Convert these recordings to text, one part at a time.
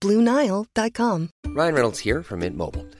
BlueNile.com. Ryan Reynolds here from Mint Mobile.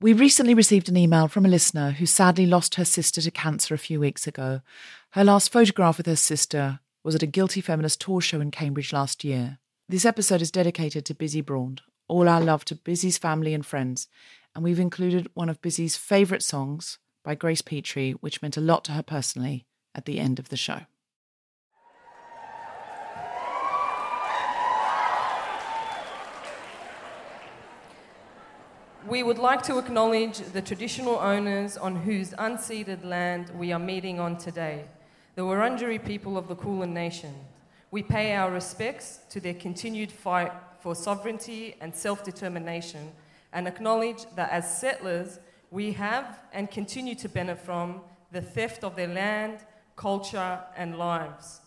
We recently received an email from a listener who sadly lost her sister to cancer a few weeks ago. Her last photograph with her sister was at a Guilty Feminist tour show in Cambridge last year. This episode is dedicated to Busy Braund. All our love to Busy's family and friends. And we've included one of Busy's favourite songs by Grace Petrie, which meant a lot to her personally, at the end of the show. We would like to acknowledge the traditional owners on whose unceded land we are meeting on today, the Wurundjeri people of the Kulin Nation. We pay our respects to their continued fight for sovereignty and self-determination and acknowledge that as settlers we have and continue to benefit from the theft of their land, culture and lives.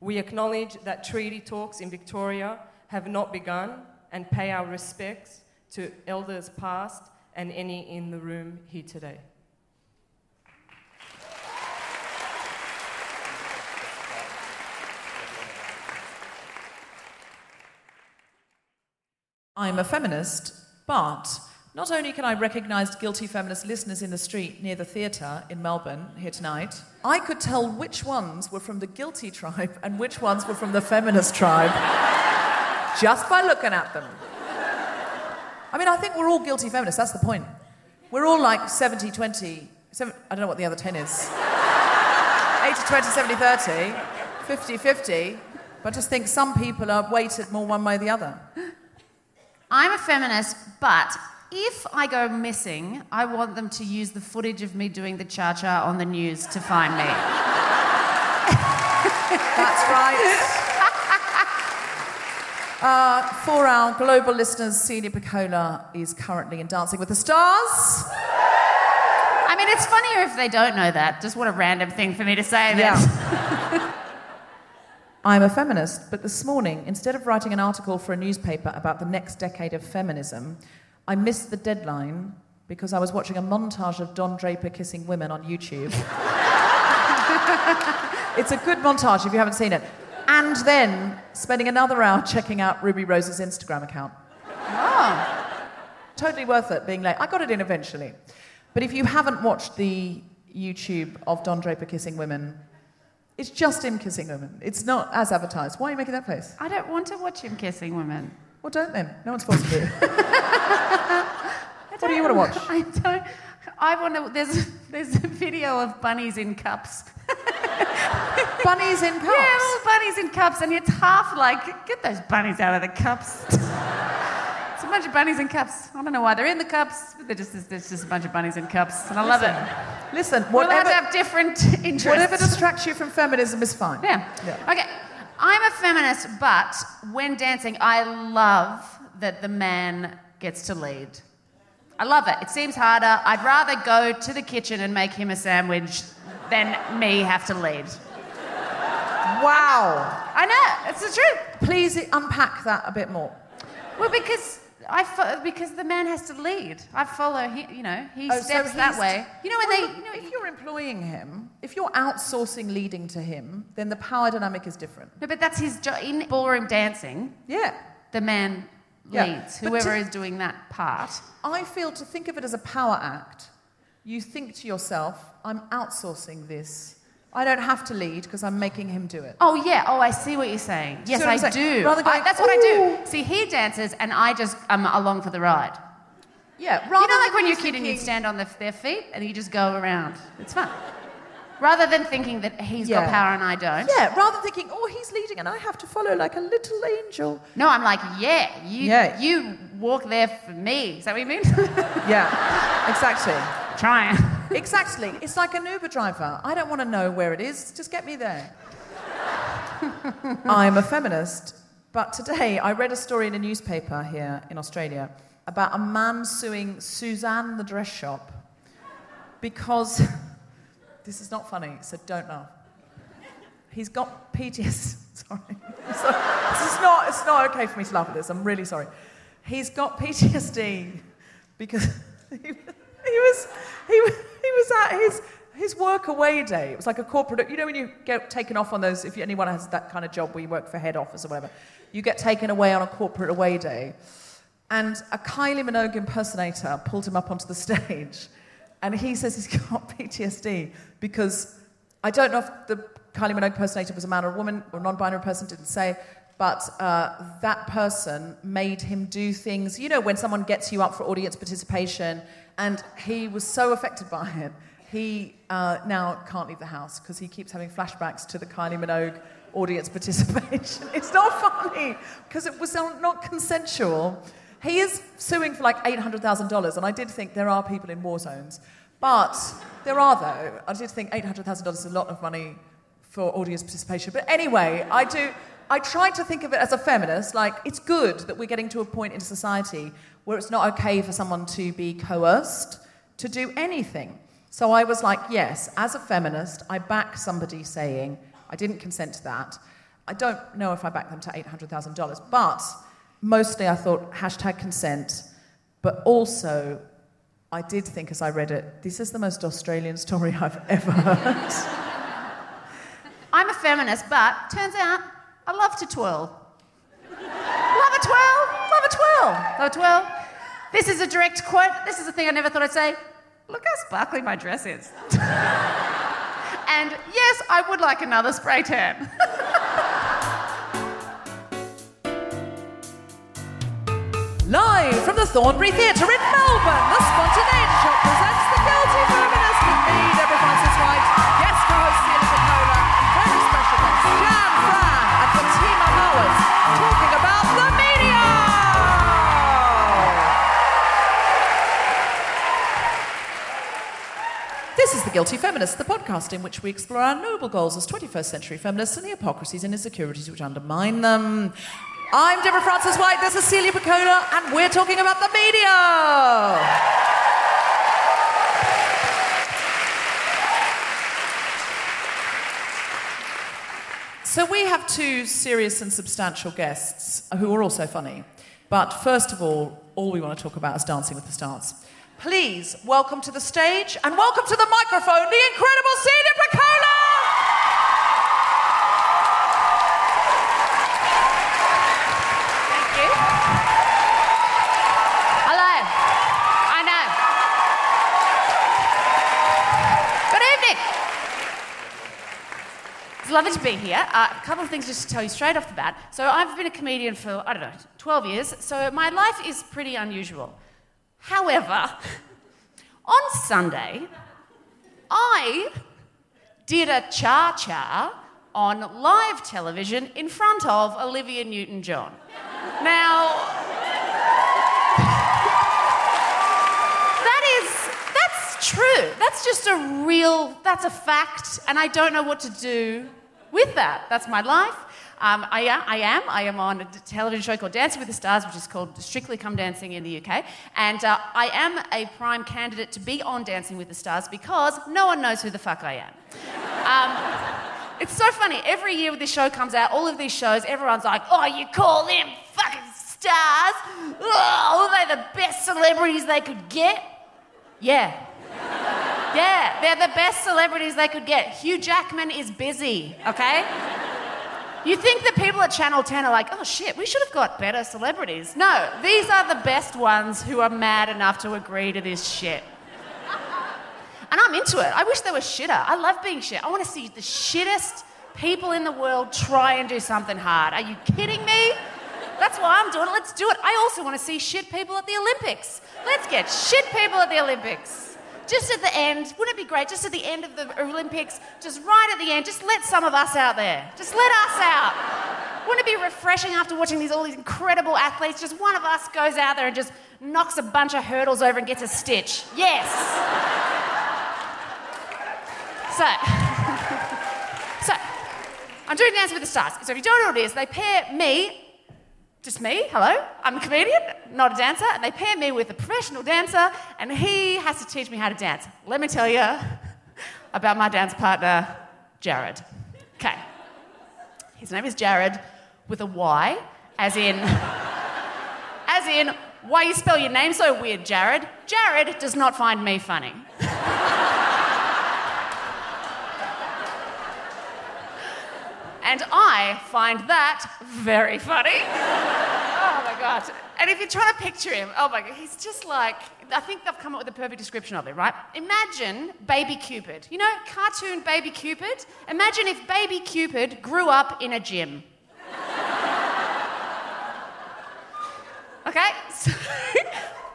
We acknowledge that treaty talks in Victoria have not begun and pay our respects to elders past and any in the room here today. I'm a feminist, but not only can I recognise Guilty Feminist listeners in the street near the theatre in Melbourne here tonight, I could tell which ones were from the guilty tribe and which ones were from the feminist tribe just by looking at them. I mean, I think we're all guilty feminists, that's the point. We're all like 70-20, I don't know what the other 10 is. 80-20, 70-30, 50-50, but I just think some people are weighted more one way or the other. I'm a feminist, but if I go missing, I want them to use the footage of me doing the cha-cha on the news to find me. That's right. For our global listeners, Celia Pacquola is currently in Dancing with the Stars. I mean, it's funnier if they don't know that. Just what a random thing for me to say then. Yeah. I'm a feminist, but this morning, instead of writing an article for a newspaper about the next decade of feminism, I missed the deadline because I was watching a montage of Don Draper kissing women on YouTube. It's a good montage if you haven't seen it. And then spending another hour checking out Ruby Rose's Instagram account. Oh. totally worth it being late. I got it in eventually. But if you haven't watched the YouTube of Don Draper kissing women, it's just him kissing women. It's not as advertised. Why are you making that face? I don't want to watch him kissing women. Well, don't then. No one's forced to do. What do you want to watch? I don't. I want to. There's a video of bunnies in cups. Bunnies in cups? Yeah, all bunnies in cups, and it's half like, get those bunnies out of the cups. It's a bunch of bunnies in cups. I don't know why they're in the cups, but there's just a bunch of bunnies in cups, and I love it. Listen, we're allowed to have different interests. Whatever distracts you from feminism is fine. Yeah. Okay, I'm a feminist, but when dancing, I love that the man gets to lead. I love it. It seems harder. I'd rather go to the kitchen and make him a sandwich than me have to lead. Wow. I know. It's the truth. Please unpack that a bit more. Well, because the man has to lead. I follow him, you know. He steps that way. If you're employing him, if you're outsourcing leading to him, then the power dynamic is different. No, but that's his job. In ballroom dancing, the man leads, whoever is doing that part. I feel to think of it as a power act. You think to yourself, I'm outsourcing this. I don't have to lead because I'm making him do it. Oh, yeah. Oh, I see what you're saying. Yes, I do. That's what I do. See, he dances and I just am along for the ride. Yeah. You know, like when you're a kid and you stand on their feet and you just go around. It's fun. Rather than thinking that he's got power and I don't. Yeah, rather than thinking, oh, he's leading and I have to follow like a little angel. No, I'm like, you walk there for me. Is that what you mean? Yeah, exactly. Trying. Exactly. It's like an Uber driver. I don't want to know where it is. Just get me there. I'm a feminist, but today I read a story in a newspaper here in Australia about a man suing Suzanne the dress shop because... This is not funny, so don't laugh. He's got PTSD. Sorry. It's not okay for me to laugh at this. I'm really sorry. He's got PTSD because he was at his work away day. It was like a corporate... You know when you get taken off on those... If anyone has that kind of job where you work for head office or whatever, you get taken away on a corporate away day. And a Kylie Minogue impersonator pulled him up onto the stage... And he says he's got PTSD because I don't know if the Kylie Minogue impersonator was a man or a woman or a non-binary person, didn't say, but that person made him do things. You know, when someone gets you up for audience participation, and he was so affected by it, he now can't leave the house because he keeps having flashbacks to the Kylie Minogue audience participation. It's not funny because it was not consensual. He is suing for like $800,000, and I did think there are people in war zones. But there are, though. I did think $800,000 is a lot of money for audience participation. But anyway, I try to think of it as a feminist. Like, it's good that we're getting to a point in society where it's not okay for someone to be coerced to do anything. So I was like, yes, as a feminist, I back somebody saying, I didn't consent to that. I don't know if I back them to $800,000, but... Mostly I thought, #consent, but also I did think as I read it, this is the most Australian story I've ever heard. I'm a feminist, but turns out I love to twirl. Love a twirl. This is a direct quote. This is a thing I never thought I'd say. Look how sparkly my dress is. And yes, I would like another spray tan. Live from the Thornbury Theatre in Melbourne, the Spontaneity Shop presents The Guilty Feminist with me, Deborah Francis White, guest co-host Celia Pacquola, and very special guest Jan Fran and Fatima Mawas, talking about the media! This is The Guilty Feminist, the podcast in which we explore our noble goals as 21st century feminists and the hypocrisies and insecurities which undermine them. I'm Deborah Francis White, this is Celia Pacquola, and we're talking about the media. So we have two serious and substantial guests who are also funny. But first of all we want to talk about is Dancing with the Stars. Please, welcome to the stage and welcome to the microphone, the incredible Celia Pacquola! Hello. lovely to be here. A couple of things just to tell you straight off the bat. So I've been a comedian for, 12 years, so my life is pretty unusual. However, on Sunday, I did a cha-cha on live television in front of Olivia Newton-John. Now, that's true. That's just that's a fact, and I don't know what to do with that. That's my life. I am on a television show called Dancing with the Stars, which is called Strictly Come Dancing in the UK, and I am a prime candidate to be on Dancing with the Stars because no one knows who the fuck I am. It's so funny. Every year when this show comes out, all of these shows, everyone's like, oh, you call them fucking stars? Oh, are they the best celebrities they could get? Yeah. Yeah, they're the best celebrities they could get. Hugh Jackman is busy, okay? You think that people at Channel 10 are like, oh, shit, we should have got better celebrities. No, these are the best ones who are mad enough to agree to this shit. And I'm into it. I wish they were shitter. I love being shit. I want to see the shittest people in the world try and do something hard. Are you kidding me? That's why I'm doing it. Let's do it. I also want to see shit people at the Olympics. Let's get shit people at the Olympics. Just at the end, wouldn't it be great? Just at the end of the Olympics, just right at the end, just let some of us out there. Just let us out. Wouldn't it be refreshing after watching all these incredible athletes? Just one of us goes out there and just knocks a bunch of hurdles over and gets a stitch. Yes. So, I'm doing Dancing with the Stars. So if you don't know what it is, they pair me, just me, hello, I'm a comedian, not a dancer, and they pair me with a professional dancer, and he has to teach me how to dance. Let me tell you about my dance partner, Jared. Okay. His name is Jared with a Y, as in, why you spell your name so weird, Jared? Jared does not find me funny. And I find that very funny. Oh, my God. And if you're trying to picture him, oh, my God, he's just like... I think I've come up with the perfect description of it, right? Imagine Baby Cupid. You know, cartoon Baby Cupid? Imagine if Baby Cupid grew up in a gym. Okay? So,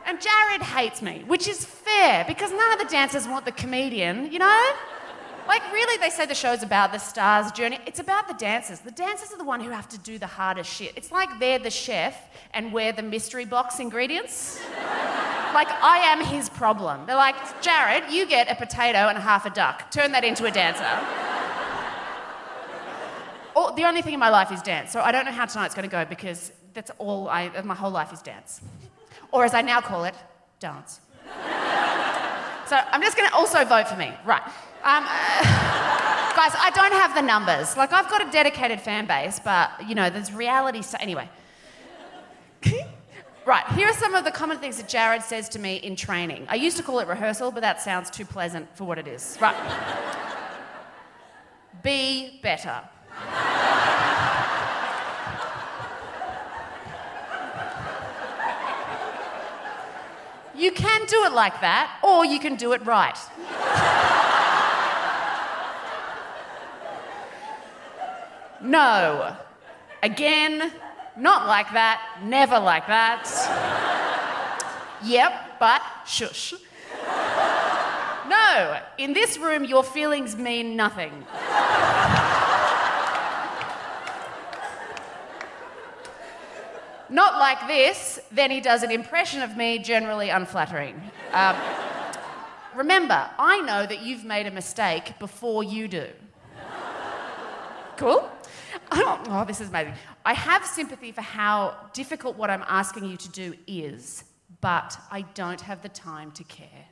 and Jared hates me, which is fair, because none of the dancers want the comedian, you know? Like, really, they say the show's about the stars' journey. It's about the dancers. The dancers are the one who have to do the hardest shit. It's like they're the chef and we're the mystery box ingredients. Like, I am his problem. They're like, Jared, you get a potato and half a duck. Turn that into a dancer. Or, the only thing in my life is dance, so I don't know how tonight's going to go because that's all my whole life is dance. Or, as I now call it, dance. So I'm just going to also vote for me. Right. Guys, I don't have the numbers. Like, I've got a dedicated fan base, but, you know, there's reality... Anyway. Right, here are some of the common things that Jared says to me in training. I used to call it rehearsal, but that sounds too pleasant for what it is. Right. Be better. You can do it like that, or you can do it right. No. Again, not like that, never like that. Yep, but shush. No, in this room, your feelings mean nothing. Not like this, then he does an impression of me, generally unflattering. Remember, I know that you've made a mistake before you do. Cool? Oh, this is amazing. I have sympathy for how difficult what I'm asking you to do is, but I don't have the time to care.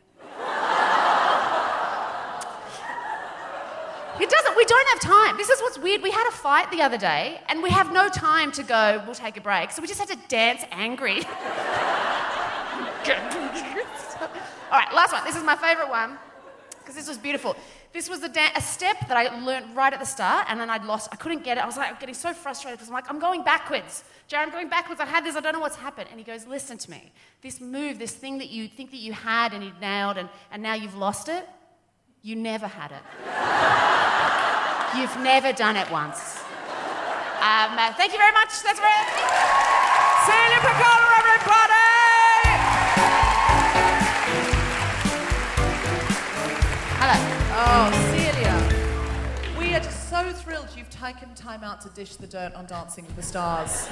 It doesn't. We don't have time. This is what's weird. We had a fight the other day, and we have no time to go, we'll take a break. So we just had to dance angry. All right, last one. This is my favourite one, because this was beautiful. This was a step that I learned right at the start, and then I couldn't get it. I was like, I'm getting so frustrated, because I'm like, I'm going backwards. Jared, I'm going backwards. I had this. I don't know what's happened. And he goes, listen to me. This move, this thing that you think that you had and you'd nailed, and now you've lost it, you never had it. You've never done it once. Thank you very much. That's right. Celia Pacquola, everybody! Hello. Oh, Celia. We are just so thrilled you've taken time out to dish the dirt on Dancing with the Stars.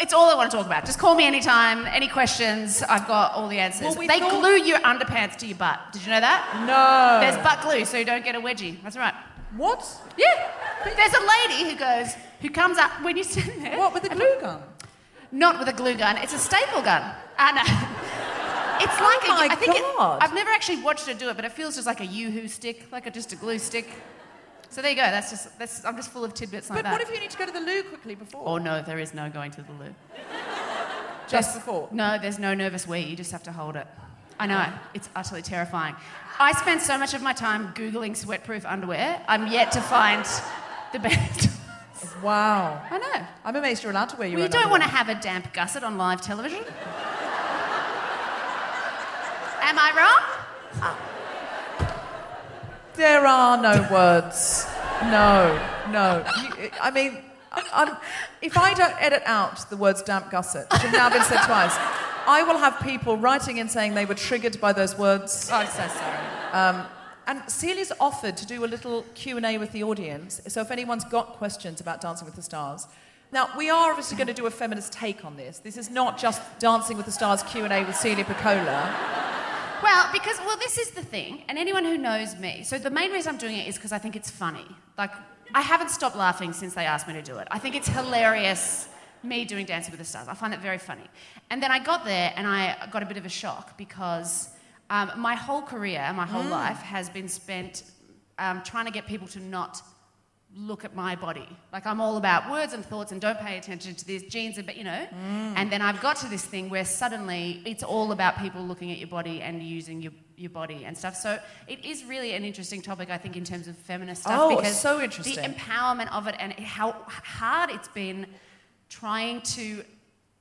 It's all I want to talk about. Just call me anytime, any questions. I've got all the answers. Well, they glue your underpants to your butt. Did you know that? No. There's butt glue, so you don't get a wedgie. That's right. What? Yeah. There's a lady who comes up when you're sitting there. What, with a glue gun? Not with a glue gun. It's a staple gun. And it's like I think I've never actually watched her do it, but it feels just like a Yoo-hoo stick, like just a glue stick. So there you go. I'm just full of tidbits like that. But what if you need to go to the loo quickly before? Oh no, there is no going to the loo. Just before? No, there's no nervous wee. You just have to hold it. I know. It's utterly terrifying. I spend so much of my time Googling sweatproof underwear. I'm yet to find the best. Wow. I know. I'm amazed you're allowed to wear your own underwear. You don't want to have a damp gusset on live television. Am I wrong? There are no words. No. If I don't edit out the words damp gusset, which have now been said twice, I will have people writing in saying they were triggered by those words. Oh, I'm so sorry. And Celia's offered to do a little Q&A with the audience, so if anyone's got questions about Dancing with the Stars. Now, we are obviously going to do a feminist take on this. This is not just Dancing with the Stars Q&A with Celia Pacquola. Well, because this is the thing, and anyone who knows me, so the main reason I'm doing it is because I think it's funny. Like, I haven't stopped laughing since they asked me to do it. I think it's hilarious, me doing Dancing with the Stars. I find it very funny. And then I got there and I got a bit of a shock because my whole career, my whole life has been spent trying to get people to not look at my body. Like, I'm all about words and thoughts and don't pay attention to these genes, And then I've got to this thing where suddenly it's all about people looking at your body and using your body and stuff. So it is really an interesting topic, I think, in terms of feminist stuff. Oh, because so interesting. The empowerment of it and how hard it's been trying to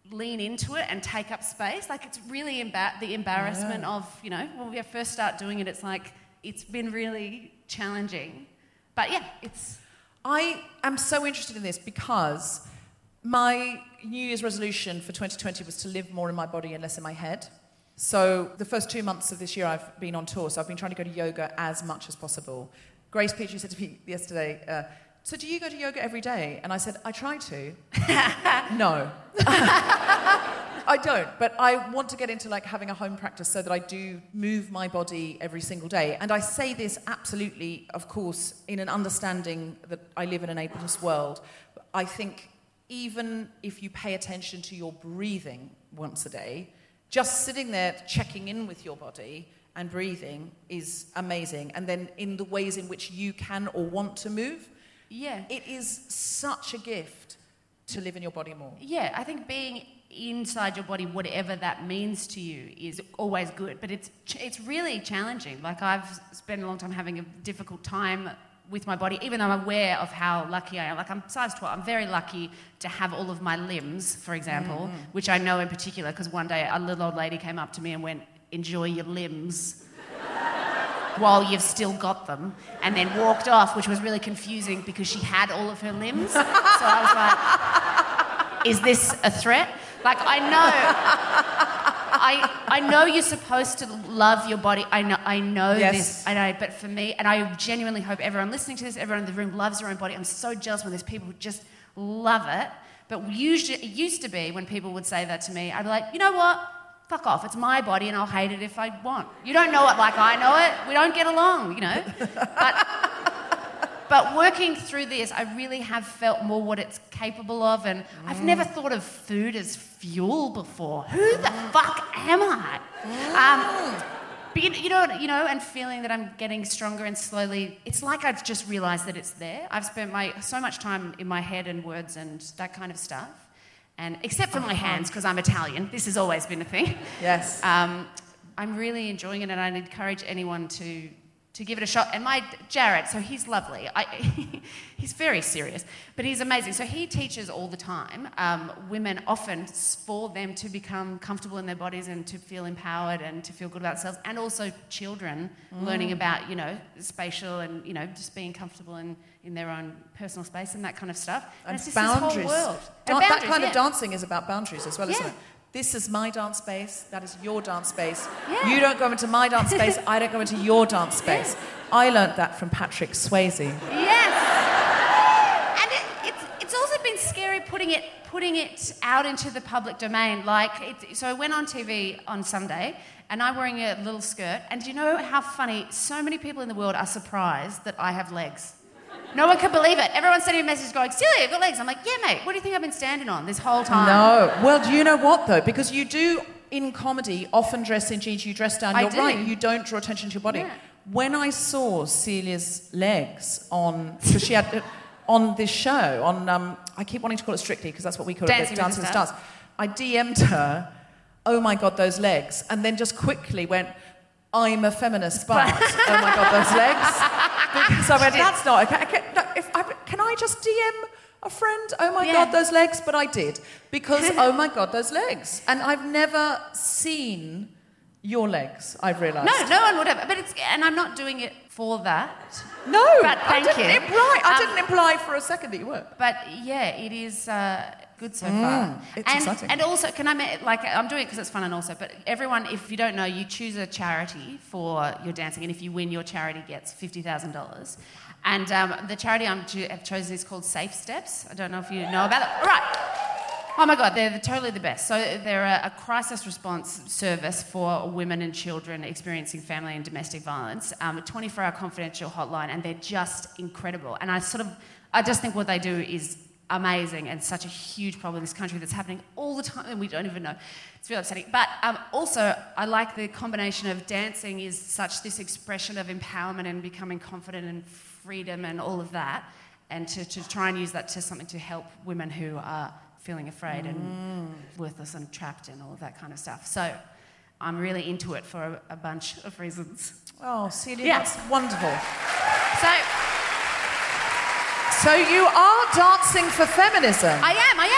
lean into it and take up space. Like, it's really the embarrassment of, when we first start doing it, it's like, it's been really challenging. But yeah, I am so interested in this because my New Year's resolution for 2020 was to live more in my body and less in my head. So the first 2 months of this year I've been on tour, so I've been trying to go to yoga as much as possible. Grace Petrie said to me yesterday, so do you go to yoga every day? And I said, I try to. No. I don't. But I want to get into having a home practice so that I do move my body every single day. And I say this absolutely, of course, in an understanding that I live in an ableist world. I think even if you pay attention to your breathing once a day, just sitting there checking in with your body and breathing is amazing. And then in the ways in which you can or want to move, yeah, it is such a gift to live in your body more. Yeah, I think being inside your body, whatever that means to you, is always good. But it's really challenging. Like, I've spent a long time having a difficult time with my body, even though I'm aware of how lucky I am. Like, I'm size 12. I'm very lucky to have all of my limbs, for example, which I know in particular because one day a little old lady came up to me and went, "Enjoy your limbs." While you've still got them, and then walked off, which was really confusing because she had all of her limbs. So I was like, is this a threat? Like, I know you're supposed to love your body. I know yes. This. I know, but for me, and I genuinely hope everyone listening to this, everyone in the room loves their own body. I'm so jealous when there's people who just love it. But usually, it used to be when people would say that to me, I'd be like, you know what? Fuck off, it's my body and I'll hate it if I want. You don't know it like I know it. We don't get along, But working through this, I really have felt more what it's capable of, and I've never thought of food as fuel before. Who the fuck am I? And feeling that I'm getting stronger and slowly, it's like I've just realised that it's there. I've spent so much time in my head and words and that kind of stuff. And except for my hands, because I'm Italian, this has always been a thing. Yes. I'm really enjoying it, and I'd encourage anyone to to give it a shot. And my Jared, so he's lovely. He's very serious, but he's amazing. So he teaches all the time women often for them to become comfortable in their bodies and to feel empowered and to feel good about themselves, and also children learning about, spatial and, just being comfortable in their own personal space and that kind of stuff. And it's just boundaries. This whole world. That kind of dancing is about boundaries as well, isn't it? This is my dance space, that is your dance space. Yeah. You don't go into my dance space, I don't go into your dance space. Yeah. I learnt that from Patrick Swayze. Yes. And it's also been scary putting it out into the public domain. So I went on TV on Sunday, and I'm wearing a little skirt, and do you know how funny? So many people in the world are surprised that I have legs. No one could believe it. Everyone sent me a message going, Celia, you've got legs. I'm like, yeah, mate, what do you think I've been standing on this whole time? No. Well, do you know what, though? Because you do, in comedy, often dress in jeans, you dress down, you're right, you don't draw attention to your body. Yeah. When I saw Celia's legs because she had, on this show, on, I keep wanting to call it Strictly, because that's what we call it, Dancing with the Stars. I DM'd her, oh, my God, those legs. And then just quickly went, I'm a feminist, but oh my God, those legs. Because I went, that's not okay. Can I just DM a friend? Oh my God, those legs, but I did. Because oh my God, those legs. And I've never seen your legs, I've realised. No one would have. But and I'm not doing it for that. No, but I didn't imply for a second that you were. But yeah, it is. Good so far. It's exciting. And also, can I, I'm doing it because it's fun and also, but everyone, if you don't know, you choose a charity for your dancing, and if you win, your charity gets $50,000. And the charity I've chosen is called Safe Steps. I don't know if you know about it. All right. Oh, my God, they're totally the best. So they're a crisis response service for women and children experiencing family and domestic violence, a 24-hour confidential hotline, and they're just incredible. And I just think what they do is amazing, and such a huge problem in this country that's happening all the time and we don't even know. It's really upsetting. But also, I like the combination of dancing is such this expression of empowerment and becoming confident and freedom and all of that, and to try and use that to something to help women who are feeling afraid and worthless and trapped and all of that kind of stuff. So I'm really into it for a bunch of reasons. Oh, Celia, that's wonderful. So you are dancing for feminism. I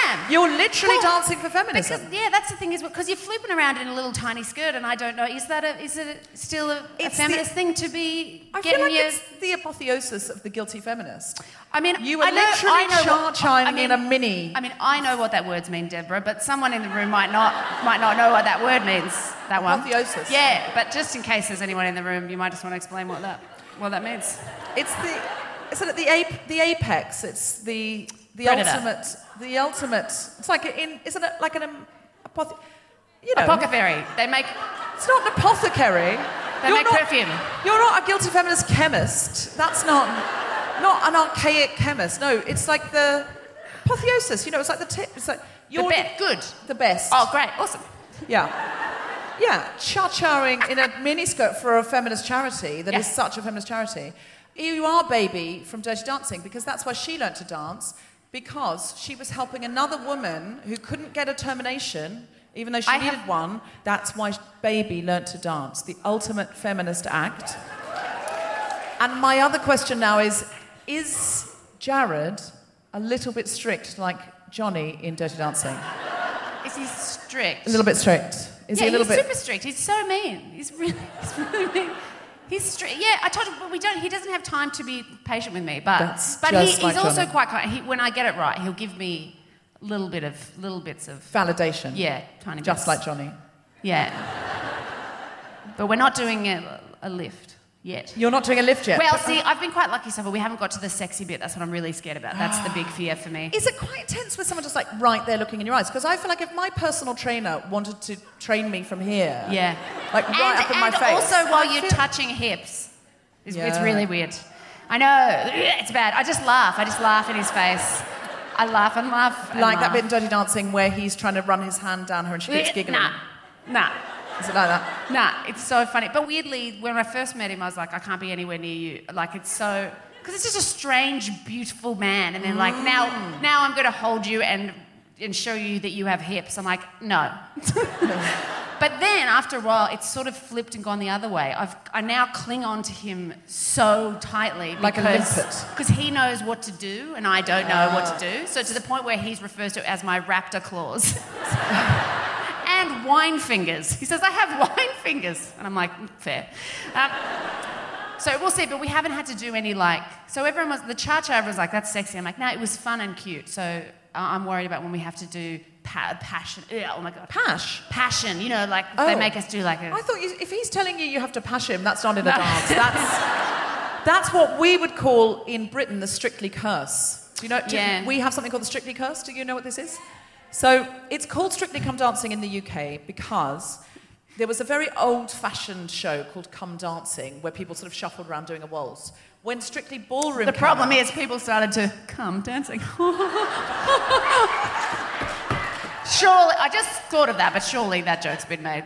am. You're literally dancing for feminism. Because, that's the thing is, because you're flooping around in a little tiny skirt, and I don't know, is it still a feminist thing to be? I feel like it's the apotheosis of the guilty feminist. I mean, you were chiming in a mini. I mean, I know what that word means, Deborah, but someone in the room might not know what that word means. That one. Apotheosis. Yeah, but just in case there's anyone in the room, you might just want to explain what that means. It's the. It's at the apex. It's the predator. ultimate. It's like isn't it like an apothecary? Apothecary. They make. It's not an apothecary. They make perfume. You're not a guilty feminist chemist. That's not an archaic chemist. No, it's like the apotheosis. It's like the tip. It's like you're the best. Good. The best. Oh, great. Awesome. Yeah. Yeah. Cha-charing in a miniskirt for a feminist charity that is such a feminist charity. You are Baby from Dirty Dancing, because that's why she learnt to dance, because she was helping another woman who couldn't get a termination, even though she needed one. That's why Baby learnt to dance, the ultimate feminist act. And my other question now is Jared a little bit strict like Johnny in Dirty Dancing? Is he strict? A little bit strict. He's super strict. He's so mean. He's really mean. He's strict. Yeah, I told him, but he doesn't have time to be patient with me. But he's also quite kind. When I get it right, he'll give me little bits of validation. Yeah, tiny bits. Just like Johnny. Yeah. But we're not doing a lift yet. You're not doing a lift yet. Well, see, I've been quite lucky so far. We haven't got to the sexy bit. That's what I'm really scared about. That's the big fear for me. Is it quite tense with someone just like right there looking in your eyes? Because I feel like if my personal trainer wanted to train me from here, up in my face. And also while you're touching hips, it's really weird. I know, it's bad. I just laugh in his face. I laugh and laugh. And like that bit in Dirty Dancing where he's trying to run his hand down her and she keeps giggling. Nah. Is it like that? Nah, it's so funny. But weirdly, when I first met him, I was like, I can't be anywhere near you. Like, it's so... Because it's just a strange, beautiful man. And then, now I'm going to hold you and show you that you have hips. I'm like, no. But then, after a while, it's sort of flipped and gone the other way. I now cling on to him so tightly. Like a limpet. Because he knows what to do, and I don't know what to do. So to the point where he refers to it as my raptor claws. And wine fingers. He says, I have wine fingers. And I'm like, fair. So we'll see, but we haven't had to do any, like... So everyone was... The cha-cha, everyone's like, that's sexy. I'm like, no, it was fun and cute. So I'm worried about when we have to do... passion. Oh my God. Pash? Passion. You know, like, they make us do like a... I thought if he's telling you you have to pash him, that's not in a dance. That's what we would call in Britain the Strictly curse. Do you know? Yeah. We have something called the Strictly curse. Do you know what this is? So it's called Strictly Come Dancing in the UK because there was a very old-fashioned show called Come Dancing where people sort of shuffled around doing a waltz. When Strictly Ballroom The problem is people started to come dancing. Surely, I just thought of that, but surely that joke's been made.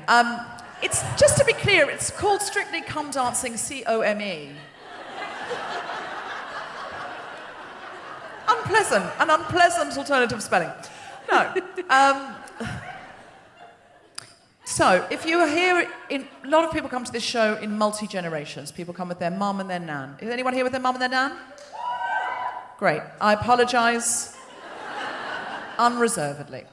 It's just to be clear, it's called Strictly Come Dancing, C-O-M-E. Unpleasant, an unpleasant alternative spelling. No. So, if you are here, a lot of people come to this show in multi-generations. People come with their mum and their nan. Is anyone here with their mum and their nan? Great. I apologise unreservedly.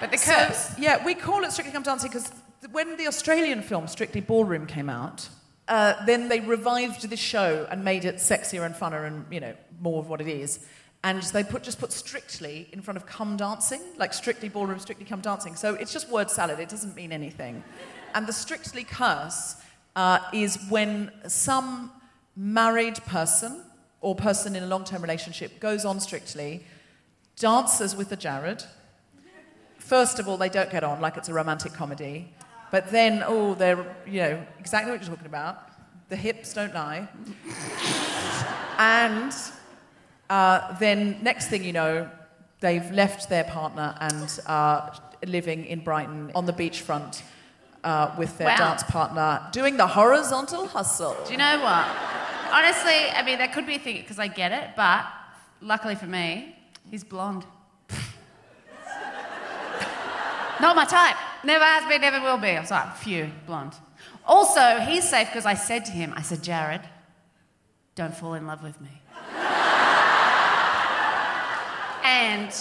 But the curse. So, yeah, we call it Strictly Come Dancing because when the Australian film Strictly Ballroom came out, then they revived this show and made it sexier and funner and, you know, more of what it is. And they put Strictly in front of Come Dancing, like Strictly Ballroom, Strictly Come Dancing. So it's just word salad. It doesn't mean anything. And the Strictly curse is when some married person or person in a long-term relationship goes on Strictly, dances with the Jared... First of all, they don't get on, like it's a romantic comedy. But then, they're, you know, exactly what you're talking about. The hips don't lie. And then next thing you know, they've left their partner and are living in Brighton on the beachfront with their dance partner, doing the horizontal hustle. Do you know what? Honestly, I mean, that could be a thing, because I get it, but luckily for me, he's blonde. Not my type. Never has been, never will be. I was like, phew, blonde. Also, he's safe because I said to him, I said, Jared, don't fall in love with me. And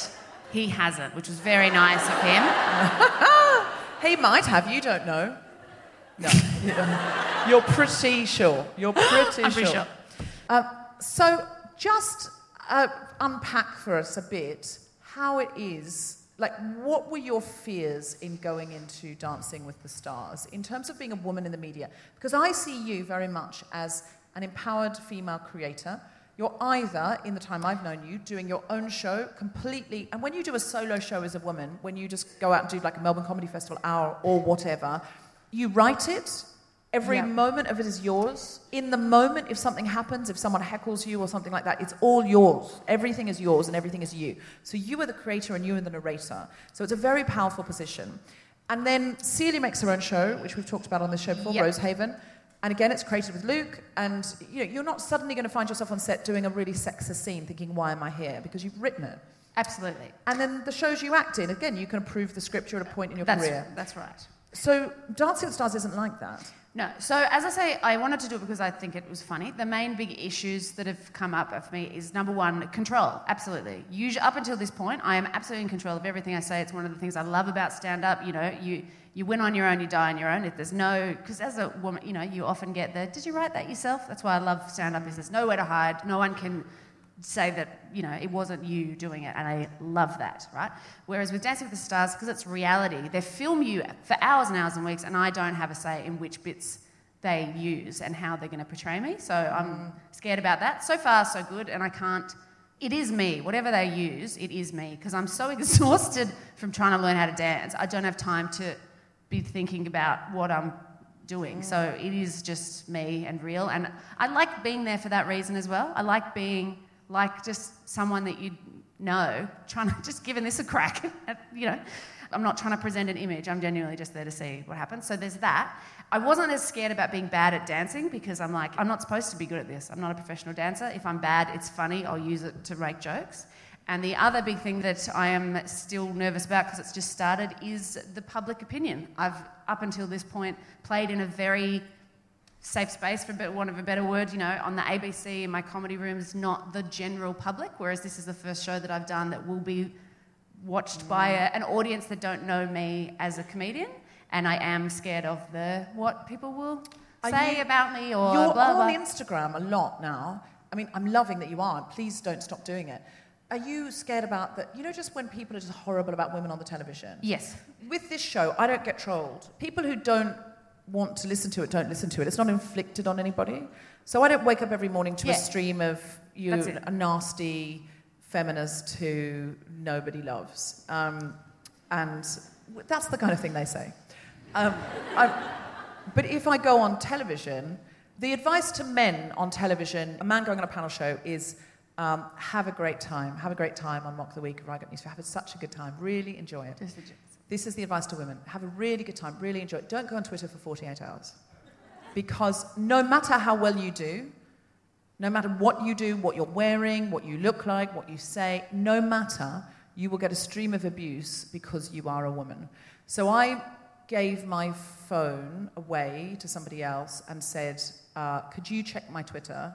he hasn't, which was very nice of him. He might have, you don't know. No. You're pretty sure. I'm pretty sure. So just unpack for us a bit how it is... Like, what were your fears in going into Dancing with the Stars in terms of being a woman in the media? Because I see you very much as an empowered female creator. You're either, in the time I've known you, doing your own show completely... And when you do a solo show as a woman, when you just go out and do, like, a Melbourne Comedy Festival hour or whatever, you write it. Every moment of it is yours. In the moment, if something happens, if someone heckles you or something like that, it's all yours. Everything is yours and everything is you. So you are the creator and you are the narrator. So it's a very powerful position. And then Celia makes her own show, which we've talked about on this show before, Rosehaven. And again, it's created with Luke. And you know, you're not suddenly going to find yourself on set doing a really sexist scene thinking, why am I here? Because you've written it. Absolutely. And then the shows you act in, again, you can improve the script. You're at a point in your career. That's right. So Dancing with the Stars isn't like that. No. So, as I say, I wanted to do it because I think it was funny. The main big issues that have come up for me is, number one, control. Absolutely. Up until this point, I am absolutely in control of everything I say. It's one of the things I love about stand-up. You know, you win on your own, you die on your own. If there's no... Because as a woman, you know, you often get the, did you write that yourself? That's why I love stand-up, is there's nowhere to hide. No one can say that, you know, it wasn't you doing it. And I love that, right? Whereas with Dancing with the Stars, because it's reality, they film you for hours and hours and weeks, and I don't have a say in which bits they use and how they're going to portray me. So I'm scared about that. So far, so good, and I can't... It is me. Whatever they use, it is me, because I'm so exhausted from trying to learn how to dance. I don't have time to be thinking about what I'm doing. So it is just me and real. And I like being there for that reason as well. I like being... like just someone that you know, trying to just giving this a crack. You know, I'm not trying to present an image. I'm genuinely just there to see what happens. So there's that. I wasn't as scared about being bad at dancing because I'm like, I'm not supposed to be good at this. I'm not a professional dancer. If I'm bad, it's funny. I'll use it to make jokes. And the other big thing that I am still nervous about, because it's just started, is the public opinion. I've, up until this point, played in a very safe space, for want of a better word, you know, on the ABC in my comedy room is not the general public, whereas this is the first show that I've done that will be watched by an audience that don't know me as a comedian, and I am scared of what people will say about me or blah, blah. You're on Instagram a lot now. I mean, I'm loving that you are. Please don't stop doing it. Are you scared about that? You know, just when people are just horrible about women on the television? Yes. With this show, I don't get trolled. People who don't want to listen to it don't listen to it. It's not inflicted on anybody. So I don't wake up every morning to a stream of you, a nasty feminist who nobody loves. And that's the kind of thing they say. But if I go on television, the advice to men on television, a man going on a panel show, is... have a great time. Have a great time on Mock the Week. Right, have such a good time. Really enjoy it. This is the advice to women. Have a really good time. Really enjoy it. Don't go on Twitter for 48 hours. Because no matter how well you do, no matter what you do, what you're wearing, what you look like, what you say, no matter, you will get a stream of abuse because you are a woman. So I gave my phone away to somebody else and said, could you check my Twitter?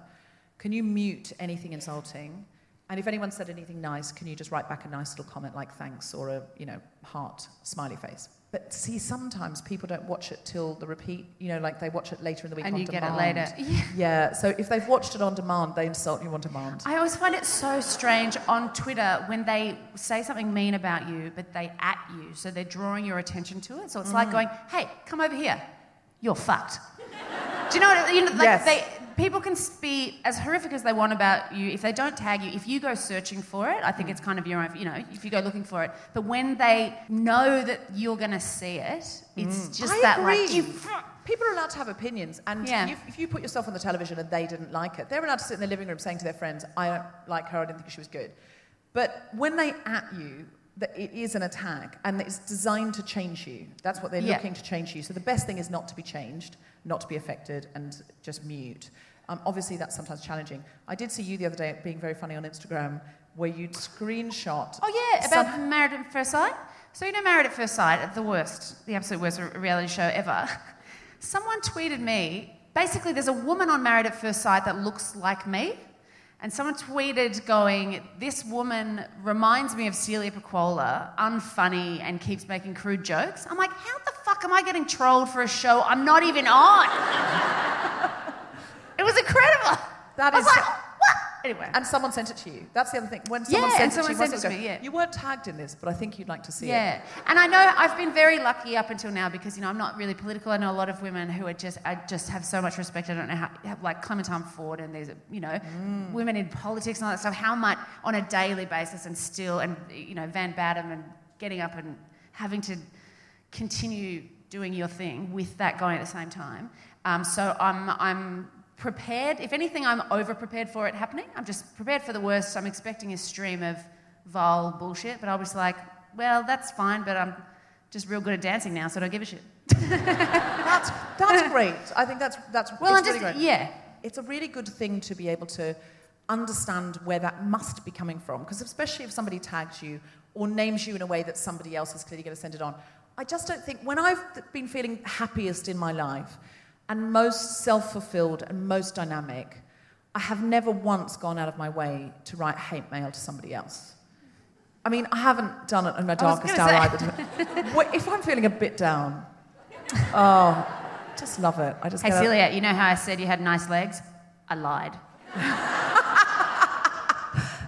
Can you mute anything insulting? And if anyone said anything nice, can you just write back a nice little comment like thanks or a, you know, heart, smiley face? But see, sometimes people don't watch it till the repeat, you know, like they watch it later in the week on demand. And you get it later. Yeah, so if they've watched it on demand, they insult you on demand. I always find it so strange on Twitter when they say something mean about you, but they at you, so they're drawing your attention to it. So it's like going, hey, come over here. You're fucked. Do you know what I mean? Like people can be as horrific as they want about you. If they don't tag you, if you go searching for it, I think it's kind of your own, you know, if you go looking for it. But when they know that you're going to see it, it's just people are allowed to have opinions. And if you put yourself on the television and they didn't like it, they're allowed to sit in their living room saying to their friends, I don't like her, I didn't think she was good. But when they at you, that it is an attack and it's designed to change you. That's what they're looking to change you. So the best thing is not to be changed, not to be affected, and just mute. Obviously, that's sometimes challenging. I did see you the other day being very funny on Instagram where you'd screenshot... Oh, yeah, about Married at First Sight. So, you know, Married at First Sight, the worst, the absolute worst reality show ever. Someone tweeted me... Basically, there's a woman on Married at First Sight that looks like me. And someone tweeted going, this woman reminds me of Celia Pacquola, unfunny, and keeps making crude jokes. I'm like, how the fuck am I getting trolled for a show I'm not even on? It was incredible. That I was like, what? Anyway. And someone sent it to you. That's the other thing. When someone sent it to me, you weren't tagged in this, but I think you'd like to see it. Yeah. And I know I've been very lucky up until now because, you know, I'm not really political. I know a lot of women who are I just have so much respect. I don't know how, like Clementine Ford and these, you know, women in politics and all that stuff, how much on a daily basis and you know, Van Badham and getting up and having to continue doing your thing with that going at the same time. So I'm prepared. If anything, I'm over-prepared for it happening. I'm just prepared for the worst. I'm expecting a stream of vile bullshit, but I was like, well, that's fine, but I'm just real good at dancing now, so I don't give a shit. That's great. I think that's really great. Yeah. It's a really good thing to be able to understand where that must be coming from, because especially if somebody tags you or names you in a way that somebody else is clearly going to send it on. I just don't think... When I've been feeling happiest in my life and most self-fulfilled and most dynamic, I have never once gone out of my way to write hate mail to somebody else. I mean, I haven't done it in my darkest hour either. If I'm feeling a bit down, just love it. I just Hey, Celia, you know how I said you had nice legs? I lied.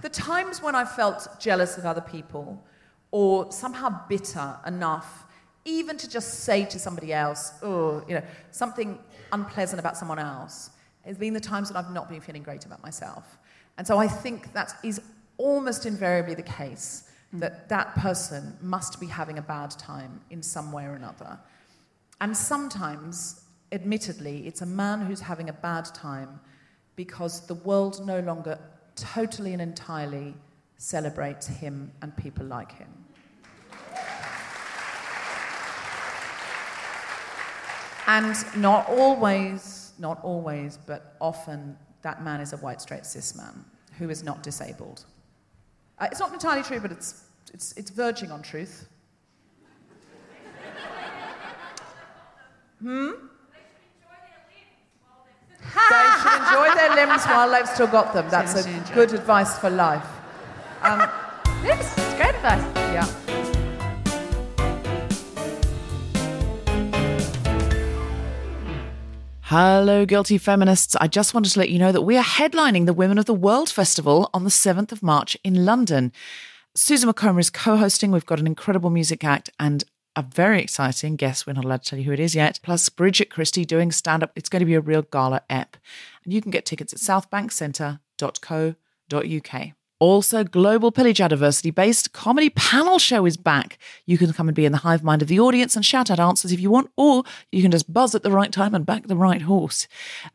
The times when I felt jealous of other people or somehow bitter enough even to just say to somebody else, oh, you know, something unpleasant about someone else, it's been the times that I've not been feeling great about myself. And so I think that is almost invariably the case, that that person must be having a bad time in some way or another. And sometimes, admittedly, it's a man who's having a bad time because the world no longer totally and entirely celebrates him and people like him. And not always, but often that man is a white, straight, cis man who is not disabled. It's not entirely true, but it's verging on truth. They should enjoy their limbs while they've still got them. That's good advice for life. Yes, it's great advice. Yeah. Hello, Guilty Feminists. I just wanted to let you know that we are headlining the Women of the World Festival on the 7th of March in London. Susan McComber is co-hosting. We've got an incredible music act and a very exciting guest. We're not allowed to tell you who it is yet. Plus, Bridget Christie doing stand-up. It's going to be a real gala ep. And you can get tickets at southbankcentre.co.uk. Also, Global Pillage, our diversity-based comedy panel show, is back. You can come and be in the hive mind of the audience and shout out answers if you want, or you can just buzz at the right time and back the right horse.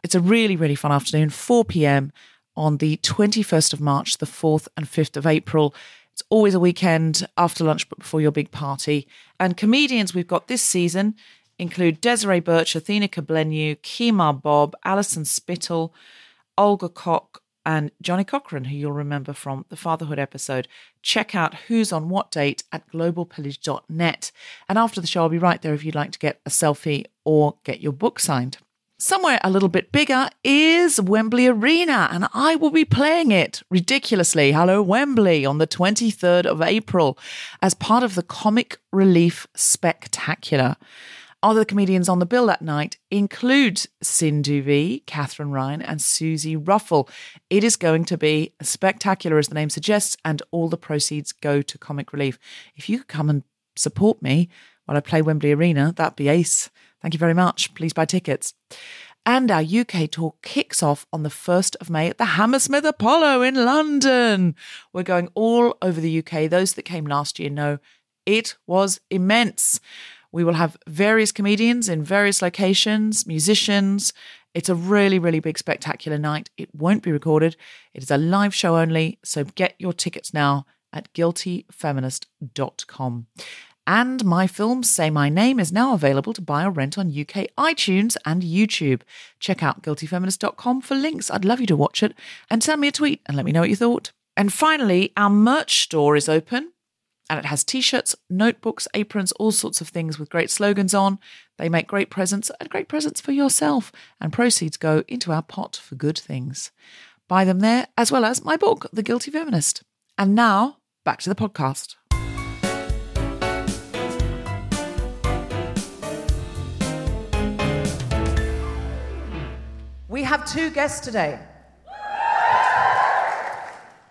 It's a really, really fun afternoon, 4 p.m. on the 21st of March, the 4th and 5th of April. It's always a weekend after lunch, but before your big party. And comedians we've got this season include Desiree Birch, Athena Kablenyu, Kemar Bob, Alison Spittle, Olga Koch, and Johnny Cochran, who you'll remember from the Fatherhood episode. Check out who's on what date at globalpillage.net. And after the show, I'll be right there if you'd like to get a selfie or get your book signed. Somewhere a little bit bigger is Wembley Arena, and I will be playing it ridiculously. Hello, Wembley, on the 23rd of April as part of the Comic Relief Spectacular. Other comedians on the bill that night include Sindhu V, Catherine Ryan and Susie Ruffle. It is going to be spectacular, as the name suggests, and all the proceeds go to Comic Relief. If you could come and support me while I play Wembley Arena, that'd be ace. Thank you very much. Please buy tickets. And our UK tour kicks off on the 1st of May at the Hammersmith Apollo in London. We're going all over the UK. Those that came last year know it was immense. We will have various comedians in various locations, musicians. It's a really, really big spectacular night. It won't be recorded. It is a live show only, so get your tickets now at guiltyfeminist.com. And my film, Say My Name, is now available to buy or rent on UK iTunes and YouTube. Check out guiltyfeminist.com for links. I'd love you to watch it and send me a tweet and let me know what you thought. And finally, our merch store is open. And it has T-shirts, notebooks, aprons, all sorts of things with great slogans on. They make great presents and great presents for yourself. And proceeds go into our pot for good things. Buy them there, as well as my book, The Guilty Feminist. And now, back to the podcast. We have two guests today.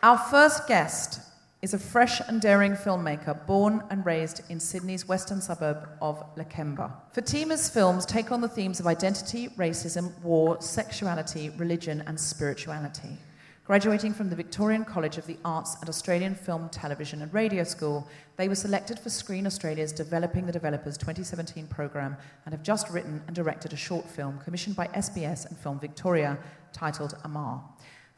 Our first guest is a fresh and daring filmmaker born and raised in Sydney's western suburb of Lakemba. Fatima's films take on the themes of identity, racism, war, sexuality, religion and spirituality. Graduating from the Victorian College of the Arts at Australian Film, Television and Radio School, they were selected for Screen Australia's Developing the Developers 2017 programme and have just written and directed a short film commissioned by SBS and Film Victoria titled Amar.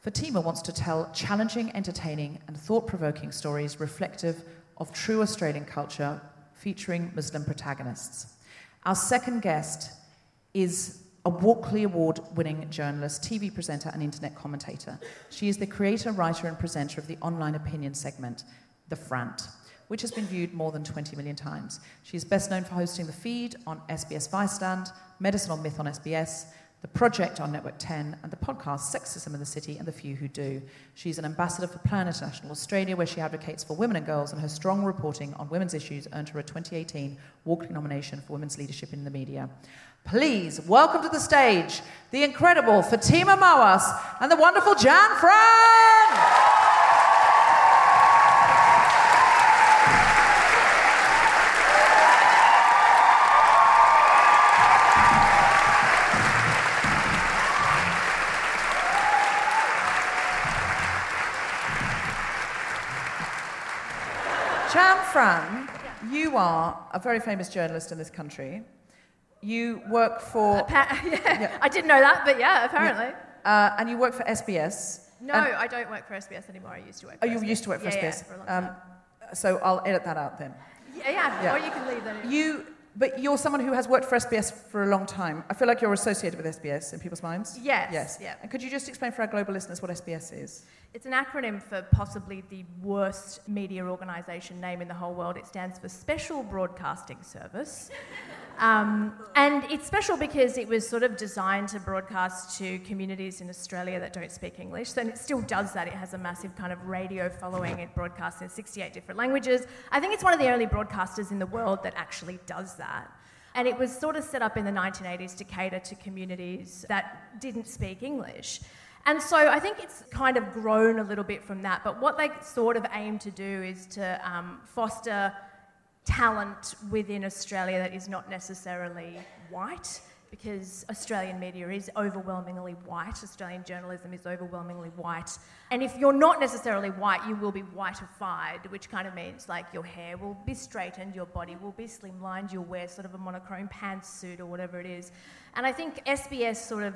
Fatima wants to tell challenging, entertaining and thought-provoking stories reflective of true Australian culture featuring Muslim protagonists. Our second guest is a Walkley Award-winning journalist, TV presenter and internet commentator. She is the creator, writer and presenter of the online opinion segment, The Frant, which has been viewed more than 20 million times. She is best known for hosting The Feed on SBS Viceland, Medicine or Myth on SBS, The Project on Network 10, and the podcast Sexism in the City and the Few Who Do. She's an ambassador for Plan International Australia, where she advocates for women and girls, and her strong reporting on women's issues earned her a 2018 Walkley nomination for Women's Leadership in the Media. Please welcome to the stage the incredible Fatima Mawas and the wonderful Jan Fran! Jan Fran, you are a very famous journalist in this country. You work for... I didn't know that, but yeah, apparently. Yeah. And you work for SBS. No, I don't work for SBS anymore. I used to work for SBS. Oh, you used to work for SBS. Yeah, for a long time. So I'll edit that out then. Yeah, or you can leave them. You But you're someone who has worked for SBS for a long time. I feel like you're associated with SBS in people's minds. Yes. Yeah. And could you just explain for our global listeners what SBS is? It's an acronym for possibly the worst media organisation name in the whole world. It stands for Special Broadcasting Service. And it's special because it was sort of designed to broadcast to communities in Australia that don't speak English. So, and it still does that. It has a massive kind of radio following. It broadcasts in 68 different languages. I think it's one of the only broadcasters in the world that actually does that. And it was sort of set up in the 1980s to cater to communities that didn't speak English. And so I think it's kind of grown a little bit from that. But what they sort of aim to do is to foster talent within Australia that is not necessarily white, because Australian media is overwhelmingly white. Australian journalism is overwhelmingly white. And if you're not necessarily white, you will be whiteified, which kind of means like your hair will be straightened, your body will be slimlined, you'll wear sort of a monochrome pantsuit or whatever it is. And I think SBS sort of,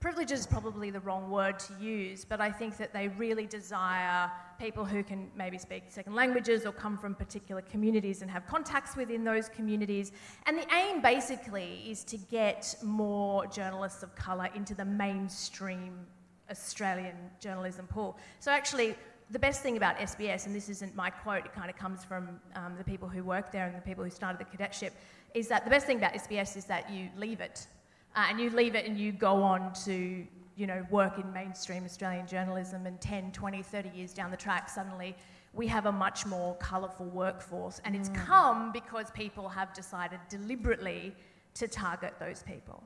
privilege is probably the wrong word to use, but I think that they really desire people who can maybe speak second languages or come from particular communities and have contacts within those communities. And the aim basically is to get more journalists of colour into the mainstream Australian journalism pool. So actually, the best thing about SBS, and this isn't my quote, it kind of comes from the people who work there and the people who started the cadetship, is that the best thing about SBS is that you leave it. And you leave it and you go on to, you know, work in mainstream Australian journalism, and 10, 20, 30 years down the track, suddenly we have a much more colourful workforce. And it's come because people have decided deliberately to target those people.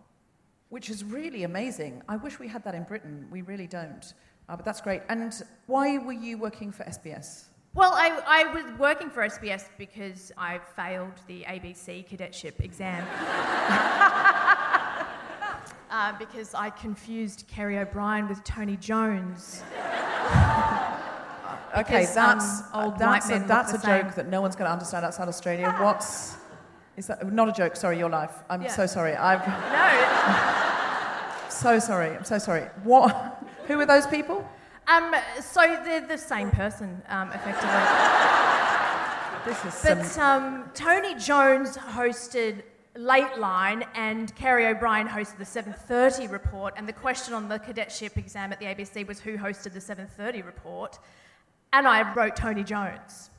Which is really amazing. I wish we had that in Britain. We really don't. But that's great. And why were you working for SBS? Well, I was working for SBS because I failed the ABC cadetship exam. Because I confused Kerry O'Brien with Tony Jones. Okay, that's a joke that no one's going to understand outside Australia. What's... Is that not a joke? Sorry, your life. I'm so sorry. I'm so sorry. What? Who are those people? So they're the same person, effectively. Tony Jones hosted Late Line, and Kerry O'Brien hosted the 7:30 report, and the question on the cadetship exam at the ABC was who hosted the 7:30 report, and I wrote Tony Jones,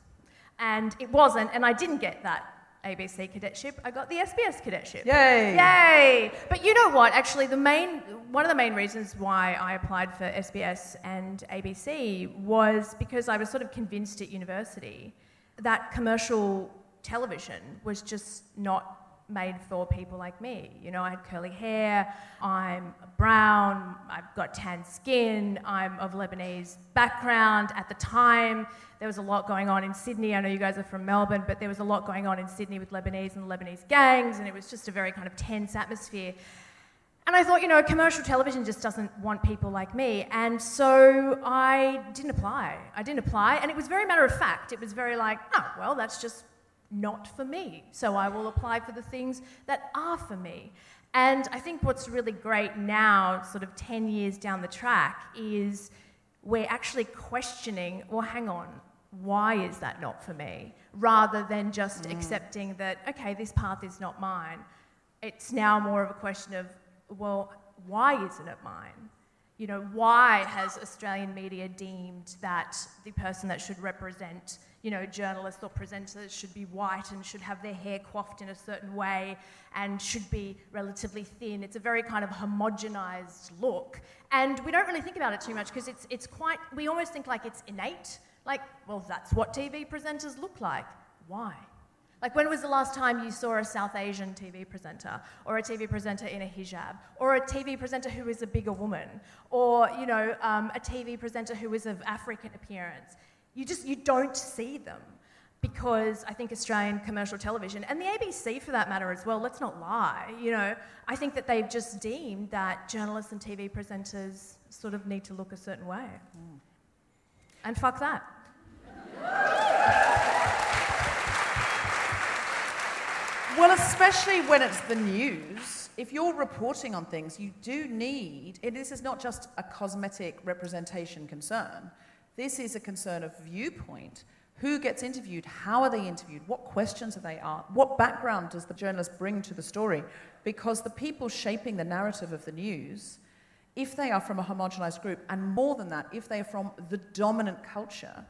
and it wasn't, and I didn't get that ABC cadetship. I got the SBS cadetship. Yay! But you know what? Actually, one of the main reasons why I applied for SBS and ABC was because I was sort of convinced at university that commercial television was just not made for people like me. You know, I had curly hair, I'm brown, I've got tan skin, I'm of Lebanese background. At the time, there was a lot going on in Sydney. I know you guys are from Melbourne, but there was a lot going on in Sydney with Lebanese and Lebanese gangs, and it was just a very kind of tense atmosphere. And I thought, you know, commercial television just doesn't want people like me. And so I didn't apply. And it was very matter of fact. It was very like, oh, well, that's just not for me, so I will apply for the things that are for me. And I think what's really great now, sort of 10 years down the track, is we're actually questioning, well, hang on, why is that not for me? Rather than just accepting that, okay, this path is not mine. It's now more of a question of, well, why isn't it mine? You know, why has Australian media deemed that the person that should represent, you know, journalists or presenters should be white and should have their hair coiffed in a certain way and should be relatively thin? It's a very kind of homogenized look. And we don't really think about it too much because it's quite, we almost think like it's innate. Like, well, that's what TV presenters look like. Why? Like, when was the last time you saw a South Asian TV presenter, or a TV presenter in a hijab, or a TV presenter who is a bigger woman, or, you know, a TV presenter who is of African appearance? You don't see them because I think Australian commercial television, and the ABC for that matter as well, let's not lie, you know, I think that they've just deemed that journalists and TV presenters sort of need to look a certain way. Mm. And fuck that. Well, especially when it's the news, if you're reporting on things, you do need... This is not just a cosmetic representation concern. This is a concern of viewpoint. Who gets interviewed? How are they interviewed? What questions are they asked? What background does the journalist bring to the story? Because the people shaping the narrative of the news, if they are from a homogenised group, and more than that, if they are from the dominant culture,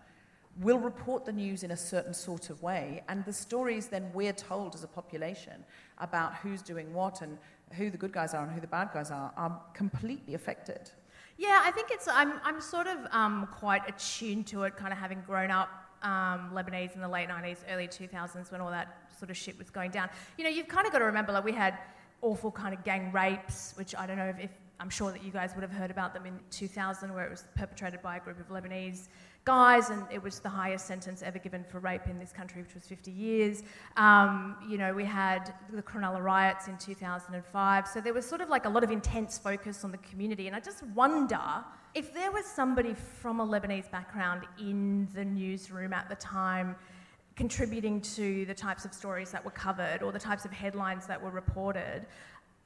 will report the news in a certain sort of way. And the stories then we're told as a population about who's doing what and who the good guys are and who the bad guys are completely affected. Yeah, I think it's... I'm sort of quite attuned to it, kind of having grown up Lebanese in the late 90s, early 2000s, when all that sort of shit was going down. You know, you've kind of got to remember, like, we had awful kind of gang rapes, which I don't know if I'm sure that you guys would have heard about them in 2000, where it was perpetrated by a group of Lebanese guys, and it was the highest sentence ever given for rape in this country, which was 50 years. You know, we had the Cronulla riots in 2005. So there was sort of like a lot of intense focus on the community. And I just wonder if there was somebody from a Lebanese background in the newsroom at the time contributing to the types of stories that were covered or the types of headlines that were reported.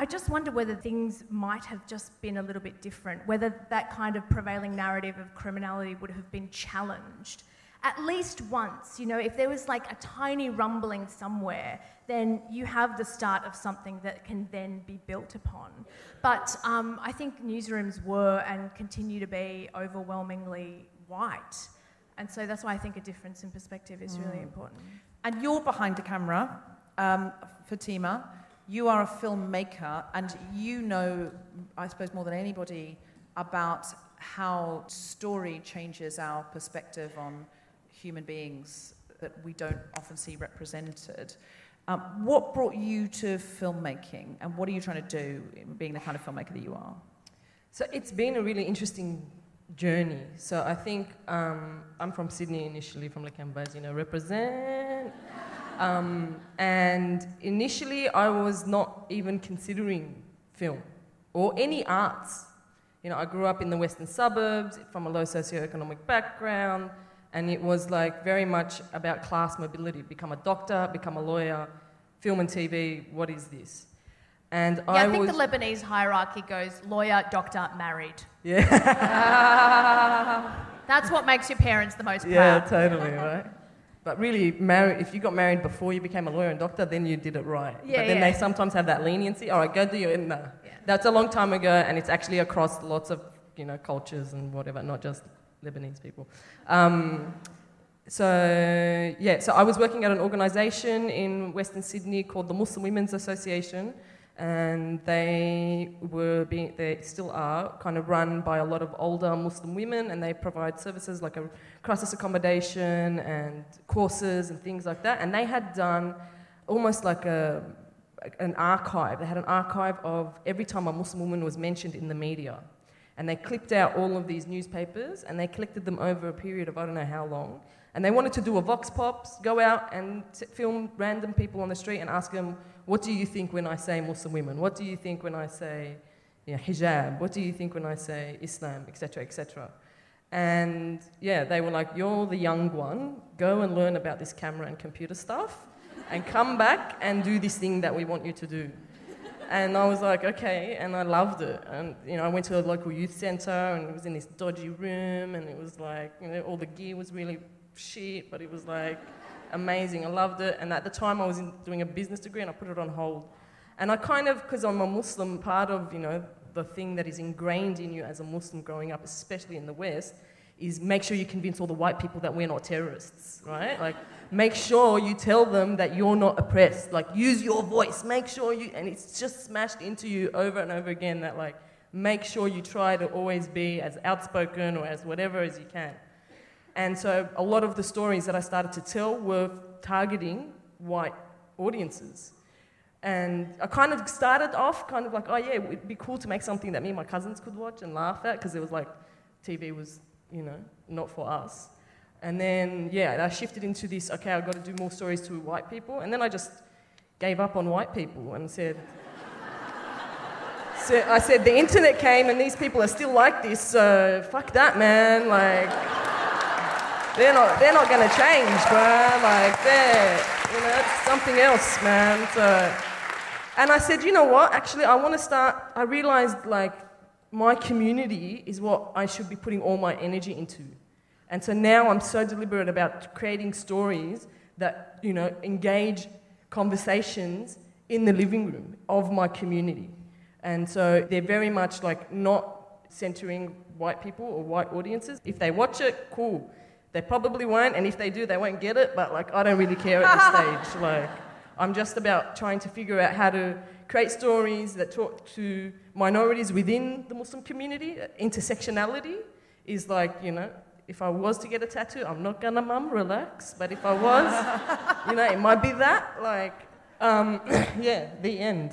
I just wonder whether things might have just been a little bit different, whether that kind of prevailing narrative of criminality would have been challenged at least once. You know, if there was like a tiny rumbling somewhere, then you have the start of something that can then be built upon. But I think newsrooms were and continue to be overwhelmingly white. And so that's why I think a difference in perspective is really important. And you're behind the camera, Fatima. You are a filmmaker, and you know, I suppose, more than anybody about how story changes our perspective on human beings that we don't often see represented. What brought you to filmmaking, and what are you trying to do in being the kind of filmmaker that you are? So it's been a really interesting journey. So I think I'm from Sydney initially, from Lakemba, as you know, represent... and initially I was not even considering film or any arts. You know, I grew up in the western suburbs from a low socioeconomic background, and it was like very much about class mobility. Become a doctor, become a lawyer, film and TV, what is this? And I think the Lebanese hierarchy goes lawyer, doctor, married. Yeah. That's what makes your parents the most proud. Yeah, totally, right? But really, if you got married before you became a lawyer and doctor, then you did it right. Yeah, but then they sometimes have that leniency. All right, go do your Inna. Yeah. That's a long time ago, and it's actually across lots of, you know, cultures and whatever, not just Lebanese people. So I was working at an organisation in Western Sydney called the Muslim Women's Association, and they still are kind of run by a lot of older Muslim women, and they provide services like a crisis accommodation and courses and things like that. And they had done almost like an archive. They had an archive of every time a Muslim woman was mentioned in the media. And they clipped out all of these newspapers, and they collected them over a period of I don't know how long. And they wanted to do a vox pops, go out and film random people on the street and ask them, what do you think when I say Muslim women? What do you think when I say, you know, hijab? What do you think when I say Islam, etc., etc.? And yeah, they were like, you're the young one. Go and learn about this camera and computer stuff and come back and do this thing that we want you to do. And I was like, okay, and I loved it. And, you know, I went to a local youth centre, and it was in this dodgy room, and it was like, you know, all the gear was really shit, but it was like... amazing, I loved it. And at the time I was doing a business degree, and I put it on hold. And I kind of, because I'm a Muslim, part of, you know, the thing that is ingrained in you as a Muslim growing up, especially in the West, is make sure you convince all the white people that we're not terrorists, right? Like, make sure you tell them that you're not oppressed. Like, use your voice, make sure you... And it's just smashed into you over and over again that, like, make sure you try to always be as outspoken or as whatever as you can. And so a lot of the stories that I started to tell were targeting white audiences. And I kind of started off kind of like, oh yeah, it'd be cool to make something that me and my cousins could watch and laugh at, because it was like, TV was, you know, not for us. And then, yeah, I shifted into this, okay, I've got to do more stories to white people. And then I just gave up on white people and said... So I said, the internet came and these people are still like this, so fuck that, man, like... They're not going to change, bruh. Like, you know, it's something else, man. So, and I said, you know what? Actually, I want to start... I realised, like, my community is what I should be putting all my energy into. And so now I'm so deliberate about creating stories that, you know, engage conversations in the living room of my community. And so they're very much like not centering white people or white audiences. If they watch it, cool. They probably won't, and if they do, they won't get it, but like I don't really care at this stage. Like I'm just about trying to figure out how to create stories that talk to minorities within the Muslim community. Intersectionality is like, you know, if I was to get a tattoo, I'm not gonna, mum, relax. But if I was, you know, it might be that. Like, yeah, the end.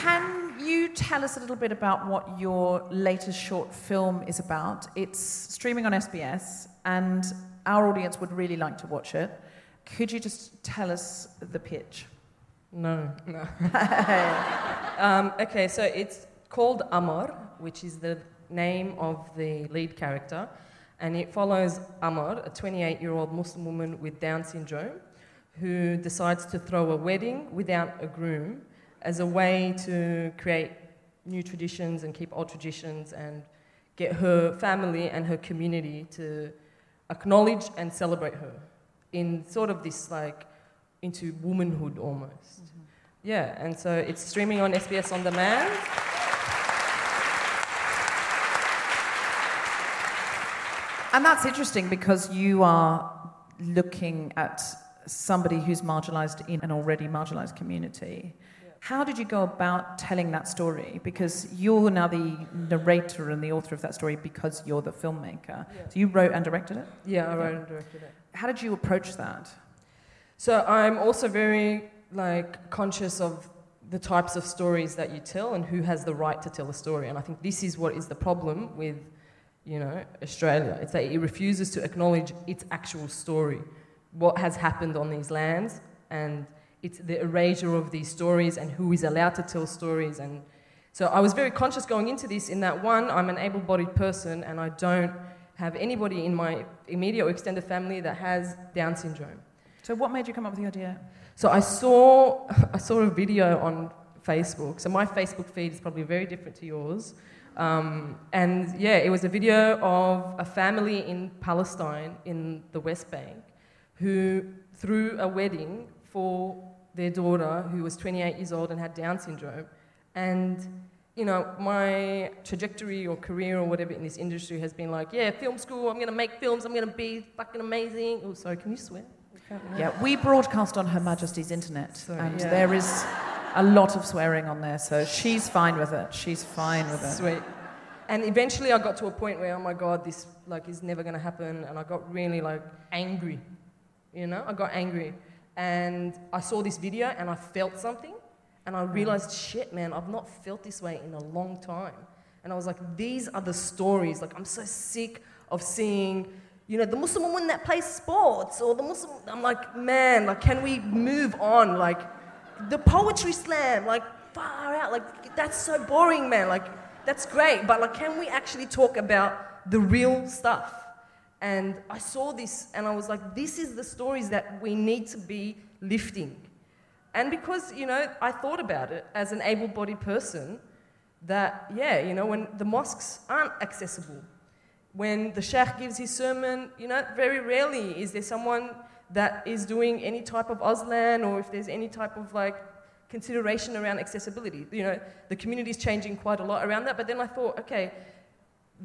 Can you tell us a little bit about what your latest short film is about? It's streaming on SBS, and our audience would really like to watch it. Could you just tell us the pitch? No. Okay, so it's called Amar, which is the name of the lead character, and it follows Amar, a 28-year-old Muslim woman with Down syndrome, who decides to throw a wedding without a groom as a way to create new traditions and keep old traditions and get her family and her community to acknowledge and celebrate her in sort of this, like, into womanhood almost. Mm-hmm. Yeah, and so it's streaming on SBS On Demand. And that's interesting because you are looking at somebody who's marginalised in an already marginalised community. How did you go about telling that story? Because you're now the narrator and the author of that story because you're the filmmaker. Yeah. So you wrote and directed it? Yeah, I wrote and directed it. How did you approach that? So I'm also very, like, conscious of the types of stories that you tell and who has the right to tell a story. And I think this is what is the problem with, you know, Australia. It's that it refuses to acknowledge its actual story, what has happened on these lands, and it's the erasure of these stories and who is allowed to tell stories. And so I was very conscious going into this in that, one, I'm an able-bodied person and I don't have anybody in my immediate or extended family that has Down syndrome. So what made you come up with the idea? So I saw a video on Facebook. So my Facebook feed is probably very different to yours. And yeah, it was a video of a family in Palestine in the West Bank who threw a wedding for their daughter, who was 28 years old and had Down syndrome. And, you know, my trajectory or career or whatever in this industry has been like, yeah, film school, I'm going to make films, I'm going to be fucking amazing. Oh, sorry, can you swear? Yeah, we broadcast on Her Majesty's internet, so, and yeah, there is a lot of swearing on there, so she's fine with it. Sweet. And eventually I got to a point where, oh my God, this, like, is never going to happen. And I got really, like, angry, you know? And I saw this video and I felt something and I realized, shit, man, I've not felt this way in a long time. And I was like, these are the stories. Like, I'm so sick of seeing, you know, the Muslim woman that plays sports, or the Muslim... I'm like, man, like, can we move on? Like, the poetry slam, like, far out. Like, that's so boring, man. Like, that's great, but, like, can we actually talk about the real stuff? And I saw this, and I was like, this is the stories that we need to be lifting. And because, you know, I thought about it as an able-bodied person, that, yeah, you know, when the mosques aren't accessible, when the sheikh gives his sermon, you know, very rarely is there someone that is doing any type of Auslan, or if there's any type of, like, consideration around accessibility. You know, the community's changing quite a lot around that, but then I thought, okay,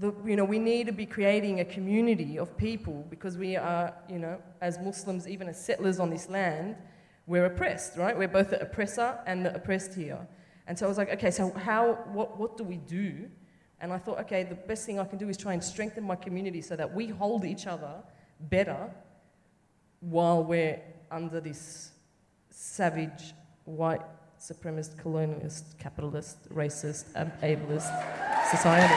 you know, we need to be creating a community of people, because we are, you know, as Muslims, even as settlers on this land, we're oppressed, right? We're both the oppressor and the oppressed here. And so I was like, okay, so what do we do? And I thought, okay, the best thing I can do is try and strengthen my community so that we hold each other better while we're under this savage, white, supremacist, colonialist, capitalist, racist, and ableist society.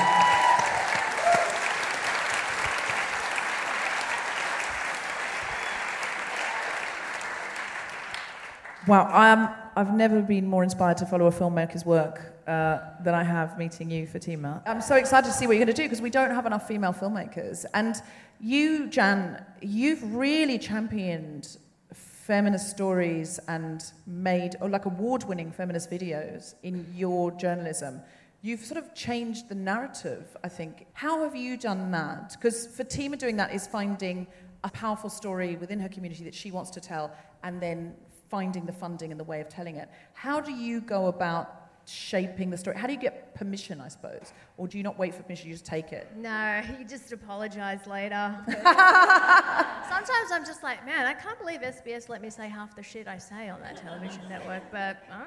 Wow, I've never been more inspired to follow a filmmaker's work than I have meeting you, Fatima. I'm so excited to see what you're going to do, because we don't have enough female filmmakers. And you, Jan, you've really championed feminist stories and made, or like, award-winning feminist videos in your journalism. You've sort of changed the narrative, I think. How have you done that? Because Fatima doing that is finding a powerful story within her community that she wants to tell, and then finding the funding and the way of telling it. How do you go about shaping the story? How do you get permission, I suppose? Or do you not wait for permission, you just take it? No, you just apologise later. Sometimes I'm just like, man, I can't believe SBS let me say half the shit I say on that television network, but all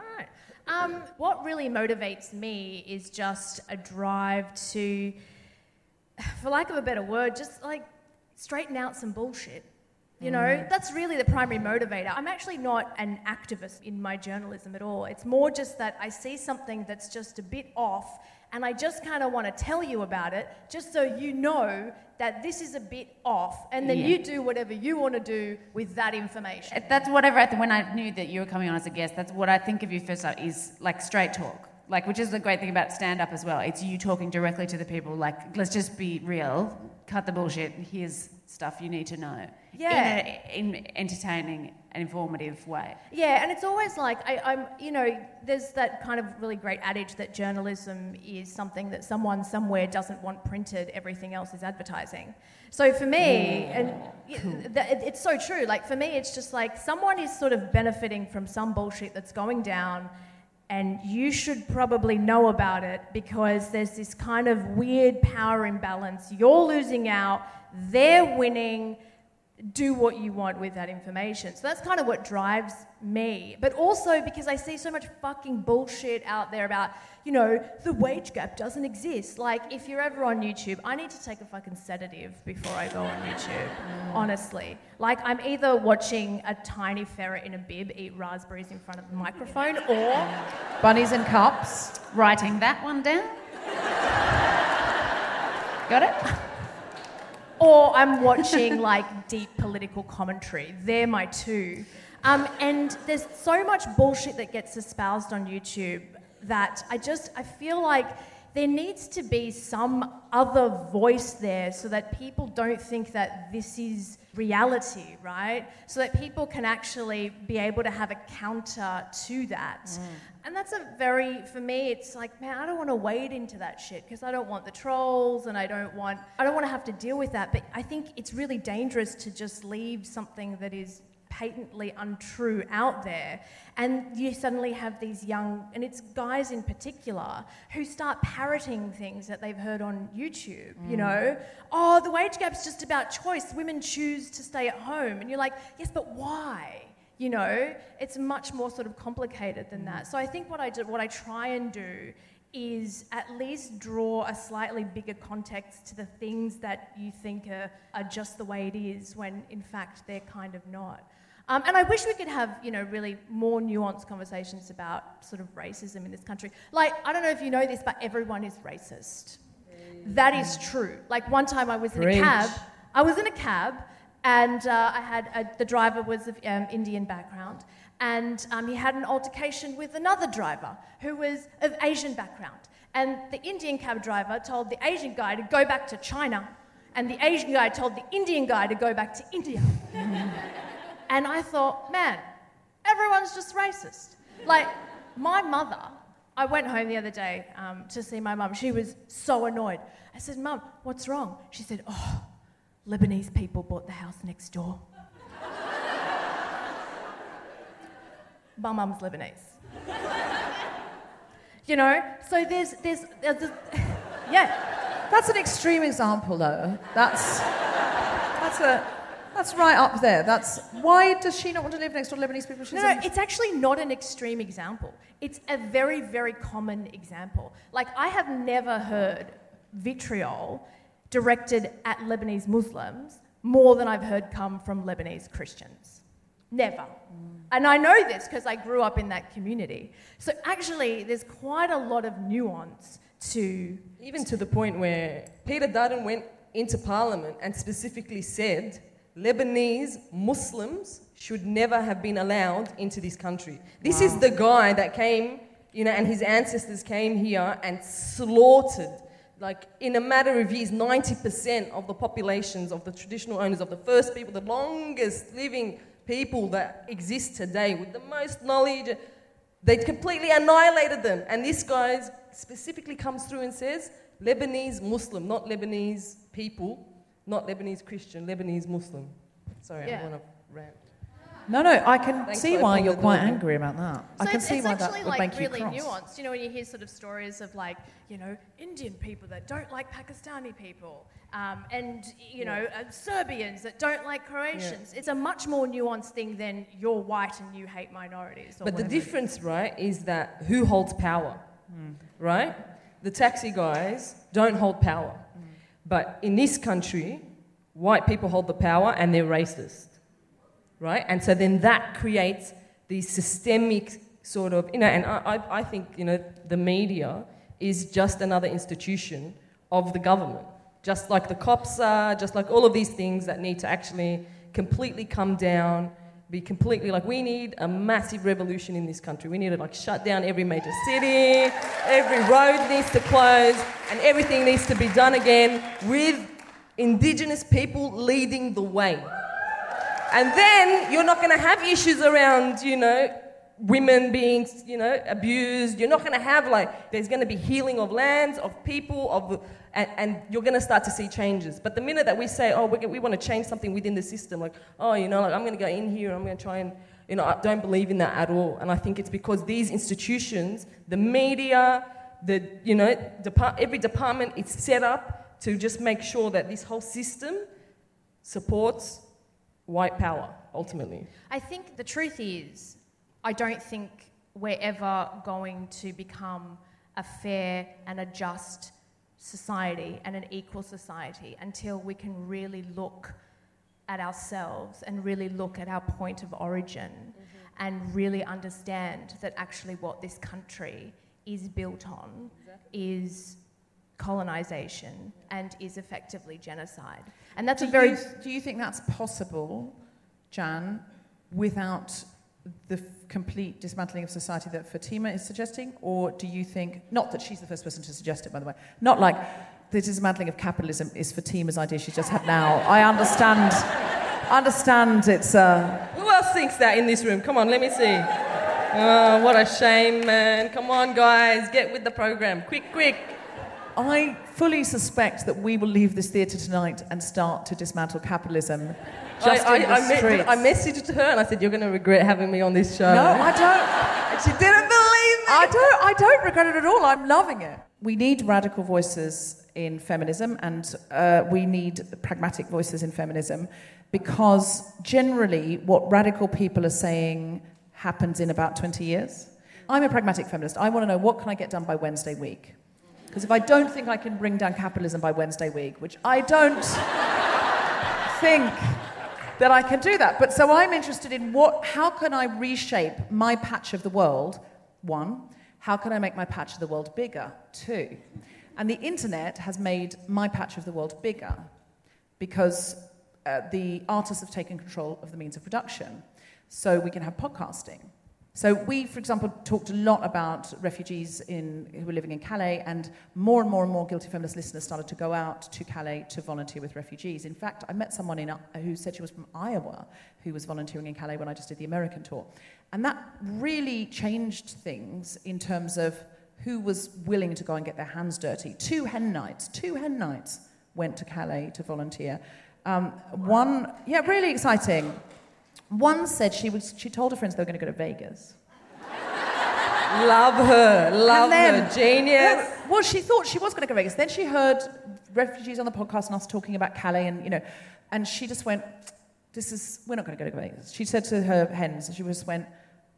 right. What really motivates me is just a drive to, for lack of a better word, just like straighten out some bullshit. You know, that's really the primary motivator. I'm actually not an activist in my journalism at all. It's more just that I see something that's just a bit off, and I just kind of want to tell you about it, just so you know that this is a bit off, and then you do whatever you want to do with that information. That's whatever I when I knew that you were coming on as a guest, that's what I think of you first up, is like straight talk. Like, which is the great thing about stand-up as well. It's you talking directly to the people, like, let's just be real, cut the bullshit, here's stuff you need to know. Yeah. In an entertaining and informative way. Yeah, and it's always like, I'm, you know, there's that kind of really great adage that journalism is something that someone somewhere doesn't want printed, everything else is advertising. So for me, it's so true, like for me it's just like someone is sort of benefiting from some bullshit that's going down, and you should probably know about it, because there's this kind of weird power imbalance. You're losing out, they're winning. Do what you want with that information. So that's kind of what drives me. But also because I see so much fucking bullshit out there about, you know, the wage gap doesn't exist. Like, if you're ever on YouTube, I need to take a fucking sedative before I go on YouTube, honestly. Like, I'm either watching a tiny ferret in a bib eat raspberries in front of the microphone, or... bunnies and cups. Writing that one down. Got it? Or I'm watching, like, deep political commentary. They're my two. And there's so much bullshit that gets espoused on YouTube that I feel like there needs to be some other voice there, so that people don't think that this is reality, right? So that people can actually be able to have a counter to that. Mm. And that's for me, it's like, man, I don't want to wade into that shit, because I don't want the trolls, and I don't want to have to deal with that. But I think it's really dangerous to just leave something that is patently untrue out there, and you suddenly have these young, and it's guys in particular, who start parroting things that they've heard on YouTube, you know? Oh, the wage gap's just about choice. Women choose to stay at home. And you're like, yes, but why? You know? It's much more sort of complicated than that. So I think what I try and do is at least draw a slightly bigger context to the things that you think are just the way it is, when in fact they're kind of not. And I wish we could have, you know, really more nuanced conversations about sort of racism in this country. Like, I don't know if you know this, but everyone is racist. That is true. Like, one time I was in a cab, I was in a cab, and I had the driver was of Indian background, and he had an altercation with another driver who was of Asian background. And the Indian cab driver told the Asian guy to go back to China, and the Asian guy told the Indian guy to go back to India. And I thought, man, everyone's just racist. Like, my mother, I went home the other day to see my mum. She was so annoyed. I said, Mum, what's wrong? She said, oh, Lebanese people bought the house next door. My mum's Lebanese. You know, so there's yeah. That's an extreme example, though. That's right up there. That's why does she not want to live next door to Lebanese people? No, it's actually not an extreme example. It's a very, very common example. Like, I have never heard vitriol directed at Lebanese Muslims more than I've heard come from Lebanese Christians. Never. And I know this because I grew up in that community. So actually, there's quite a lot of nuance to... Even to the point where Peter Dutton went into Parliament and specifically said Lebanese Muslims should never have been allowed into this country. This is the guy that came, you know, and his ancestors came here and slaughtered, like, in a matter of years, 90% of the populations of the traditional owners, of the first people, the longest living people that exist today with the most knowledge. They completely annihilated them. And this guy specifically comes through and says, Lebanese Muslim, not Lebanese people, not Lebanese Christian, Lebanese Muslim. Sorry, yeah. I want to rant. No, I can see why you're quite angry about that. So I can see why that would make you cross. It's actually really nuanced. You know, when you hear sort of stories of, like, you know, Indian people that don't like Pakistani people, and, you know, Serbians that don't like Croatians. Yeah. It's a much more nuanced thing than you're white and you hate minorities. Or but the difference, right, is that who holds power, right? The taxi guys don't hold power. Mm. But in this country, white people hold the power and they're racist. Right? And so then that creates these systemic sort of, you know, and I think, you know, the media is just another institution of the government, just like the cops are, just like all of these things that need to actually completely come down, be completely, like, we need a massive revolution in this country. We need to, like, shut down every major city, every road needs to close, and everything needs to be done again with Indigenous people leading the way. And then you're not going to have issues around, you know, women being, you know, abused. You're not going to have, like, there's going to be healing of lands, of people, and you're going to start to see changes. But the minute that we say, oh, we want to change something within the system, like, oh, you know, like, I'm going to go in here, I'm going to try and, you know, I don't believe in that at all. And I think it's because these institutions, the media, the, you know, every department, it's set up to just make sure that this whole system supports white power, ultimately. I think the truth is, I don't think we're ever going to become a fair and a just society and an equal society until we can really look at ourselves and really look at our point of origin and really understand that actually what this country is built on is colonization and is effectively genocide. And that's do you think that's possible, Jan, without the complete dismantling of society that Fatima is suggesting? Or do you think, not that she's the first person to suggest it, by the way, not like the dismantling of capitalism is Fatima's idea she's just had now. I understand it's... Who else thinks that in this room? Come on, let me see. Oh, what a shame, man. Come on, guys, get with the program. Quick. I fully suspect that we will leave this theatre tonight and start to dismantle capitalism. Just I messaged her and I said, you're going to regret having me on this show. No, I don't. She didn't believe me. I don't regret it at all. I'm loving it. We need radical voices in feminism and we need pragmatic voices in feminism because generally what radical people are saying happens in about 20 years. I'm a pragmatic feminist. I want to know what can I get done by Wednesday week. Because if I don't think I can bring down capitalism by Wednesday week, which I don't think that I can do that. But so I'm interested in how can I reshape my patch of the world? 1, how can I make my patch of the world bigger? 2, and the internet has made my patch of the world bigger because the artists have taken control of the means of production. So we can have podcasting. So we, for example, talked a lot about refugees who were living in Calais, and more Guilty Feminist listeners started to go out to Calais to volunteer with refugees. In fact, I met someone who said she was from Iowa who was volunteering in Calais when I just did the American tour. And that really changed things in terms of who was willing to go and get their hands dirty. Two hen nights went to Calais to volunteer. Really exciting. One said she told her friends they were going to go to Vegas. Love her, genius. Well, she thought she was going to go to Vegas. Then she heard refugees on the podcast and us talking about Calais, and she just went, we're not going to go to Vegas. She said to her hens, she just went,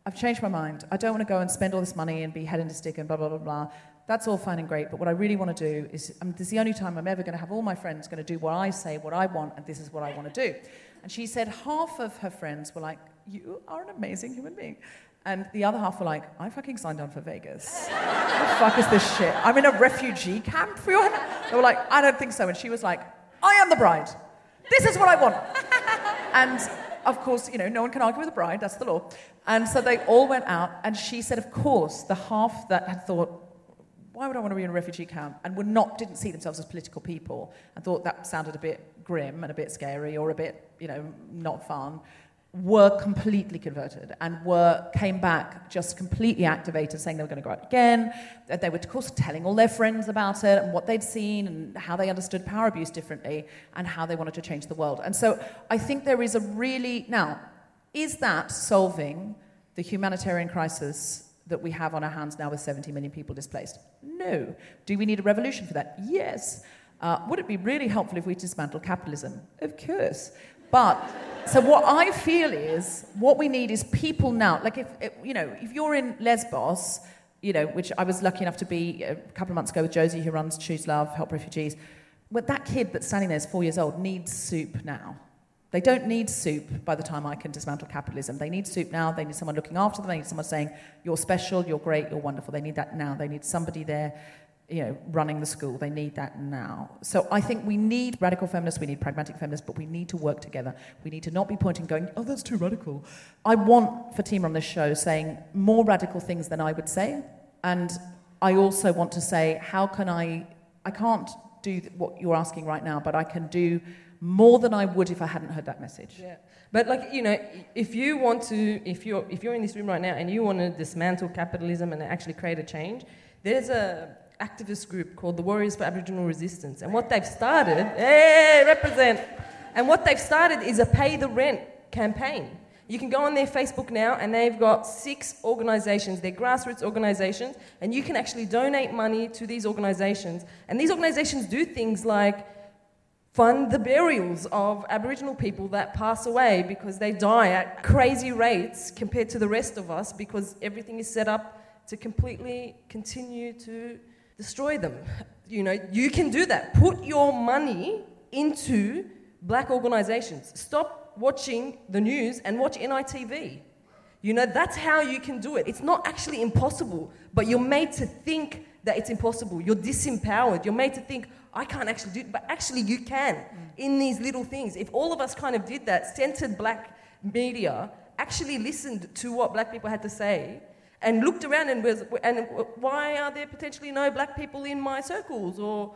I've changed my mind. I don't want to go and spend all this money and be head in the stick and blah, blah, blah, blah. That's all fine and great, but what I really want to do is, this is the only time I'm ever going to have all my friends going to do what I say, what I want, and this is what I want to do. And she said half of her friends were like, you are an amazing human being. And the other half were like, I fucking signed on for Vegas. What the fuck is this shit? I'm in a refugee camp for you? They were like, I don't think so. And she was like, I am the bride. This is what I want. And of course, no one can argue with a bride. That's the law. And so they all went out. And she said, of course, the half that had thought, why would I want to be in a refugee camp? And didn't see themselves as political people and thought that sounded a bit grim and a bit scary or a bit, not fun, were completely converted and came back just completely activated, saying they were going to go out again. They were, of course, telling all their friends about it and what they'd seen and how they understood power abuse differently and how they wanted to change the world. And so I think there is now, is that solving the humanitarian crisis that we have on our hands now with 70 million people displaced? No. Do we need a revolution for that? Yes. Would it be really helpful if we dismantle capitalism? Of course. But, so what I feel is, what we need is people now. Like, if you're in Lesbos, which I was lucky enough to be a couple of months ago with Josie, who runs Choose Love, Help Refugees. Well, that kid that's standing there is 4 years old, needs soup now. They don't need soup by the time I can dismantle capitalism. They need soup now. They need someone looking after them. They need someone saying, you're special, you're great, you're wonderful. They need that now. They need somebody there, running the school. They need that now. So I think we need radical feminists, we need pragmatic feminists, but we need to work together. We need to not be pointing going, oh, that's too radical. I want Fatima on this show saying more radical things than I would say. And I also want to say, how can I can't do what you're asking right now, but I can do more than I would if I hadn't heard that message. Yeah. But if you're in this room right now and you want to dismantle capitalism and actually create a change, there's a activist group called the Warriors for Aboriginal Resistance, and what they've started, is a pay the rent campaign. You can go on their Facebook now, and they've got 6 organisations, they're grassroots organisations, and you can actually donate money to these organisations. And these organisations do things like fund the burials of Aboriginal people that pass away because they die at crazy rates compared to the rest of us, because everything is set up to completely continue to destroy them. You can do that. Put your money into black organisations. Stop watching the news and watch NITV. That's how you can do it. It's not actually impossible, but you're made to think that it's impossible. You're disempowered. You're made to think, I can't actually do it, but actually you can in these little things. If all of us kind of did that, centered black media, actually listened to what black people had to say and looked around and why are there potentially no black people in my circles? Or,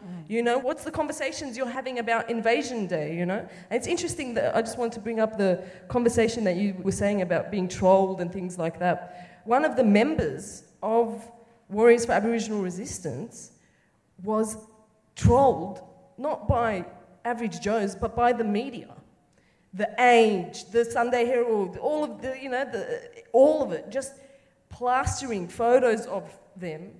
what's the conversations you're having about Invasion Day, And it's interesting that I just wanted to bring up the conversation that you were saying about being trolled and things like that. One of the members of Warriors for Aboriginal Resistance was trolled, not by average Joes, but by the media. The Age, the Sunday Herald, all of it, just plastering photos of them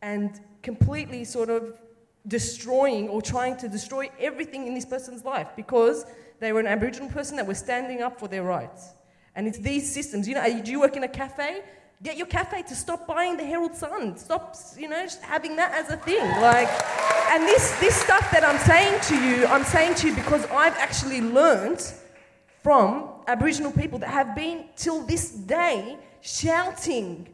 and completely sort of destroying or trying to destroy everything in this person's life because they were an Aboriginal person that was standing up for their rights. And it's these systems. Do you work in a cafe? Get your cafe to stop buying the Herald Sun. Stop, having that as a thing. And this stuff that I'm saying to you because I've actually learnt from Aboriginal people that have been, till this day, shouting,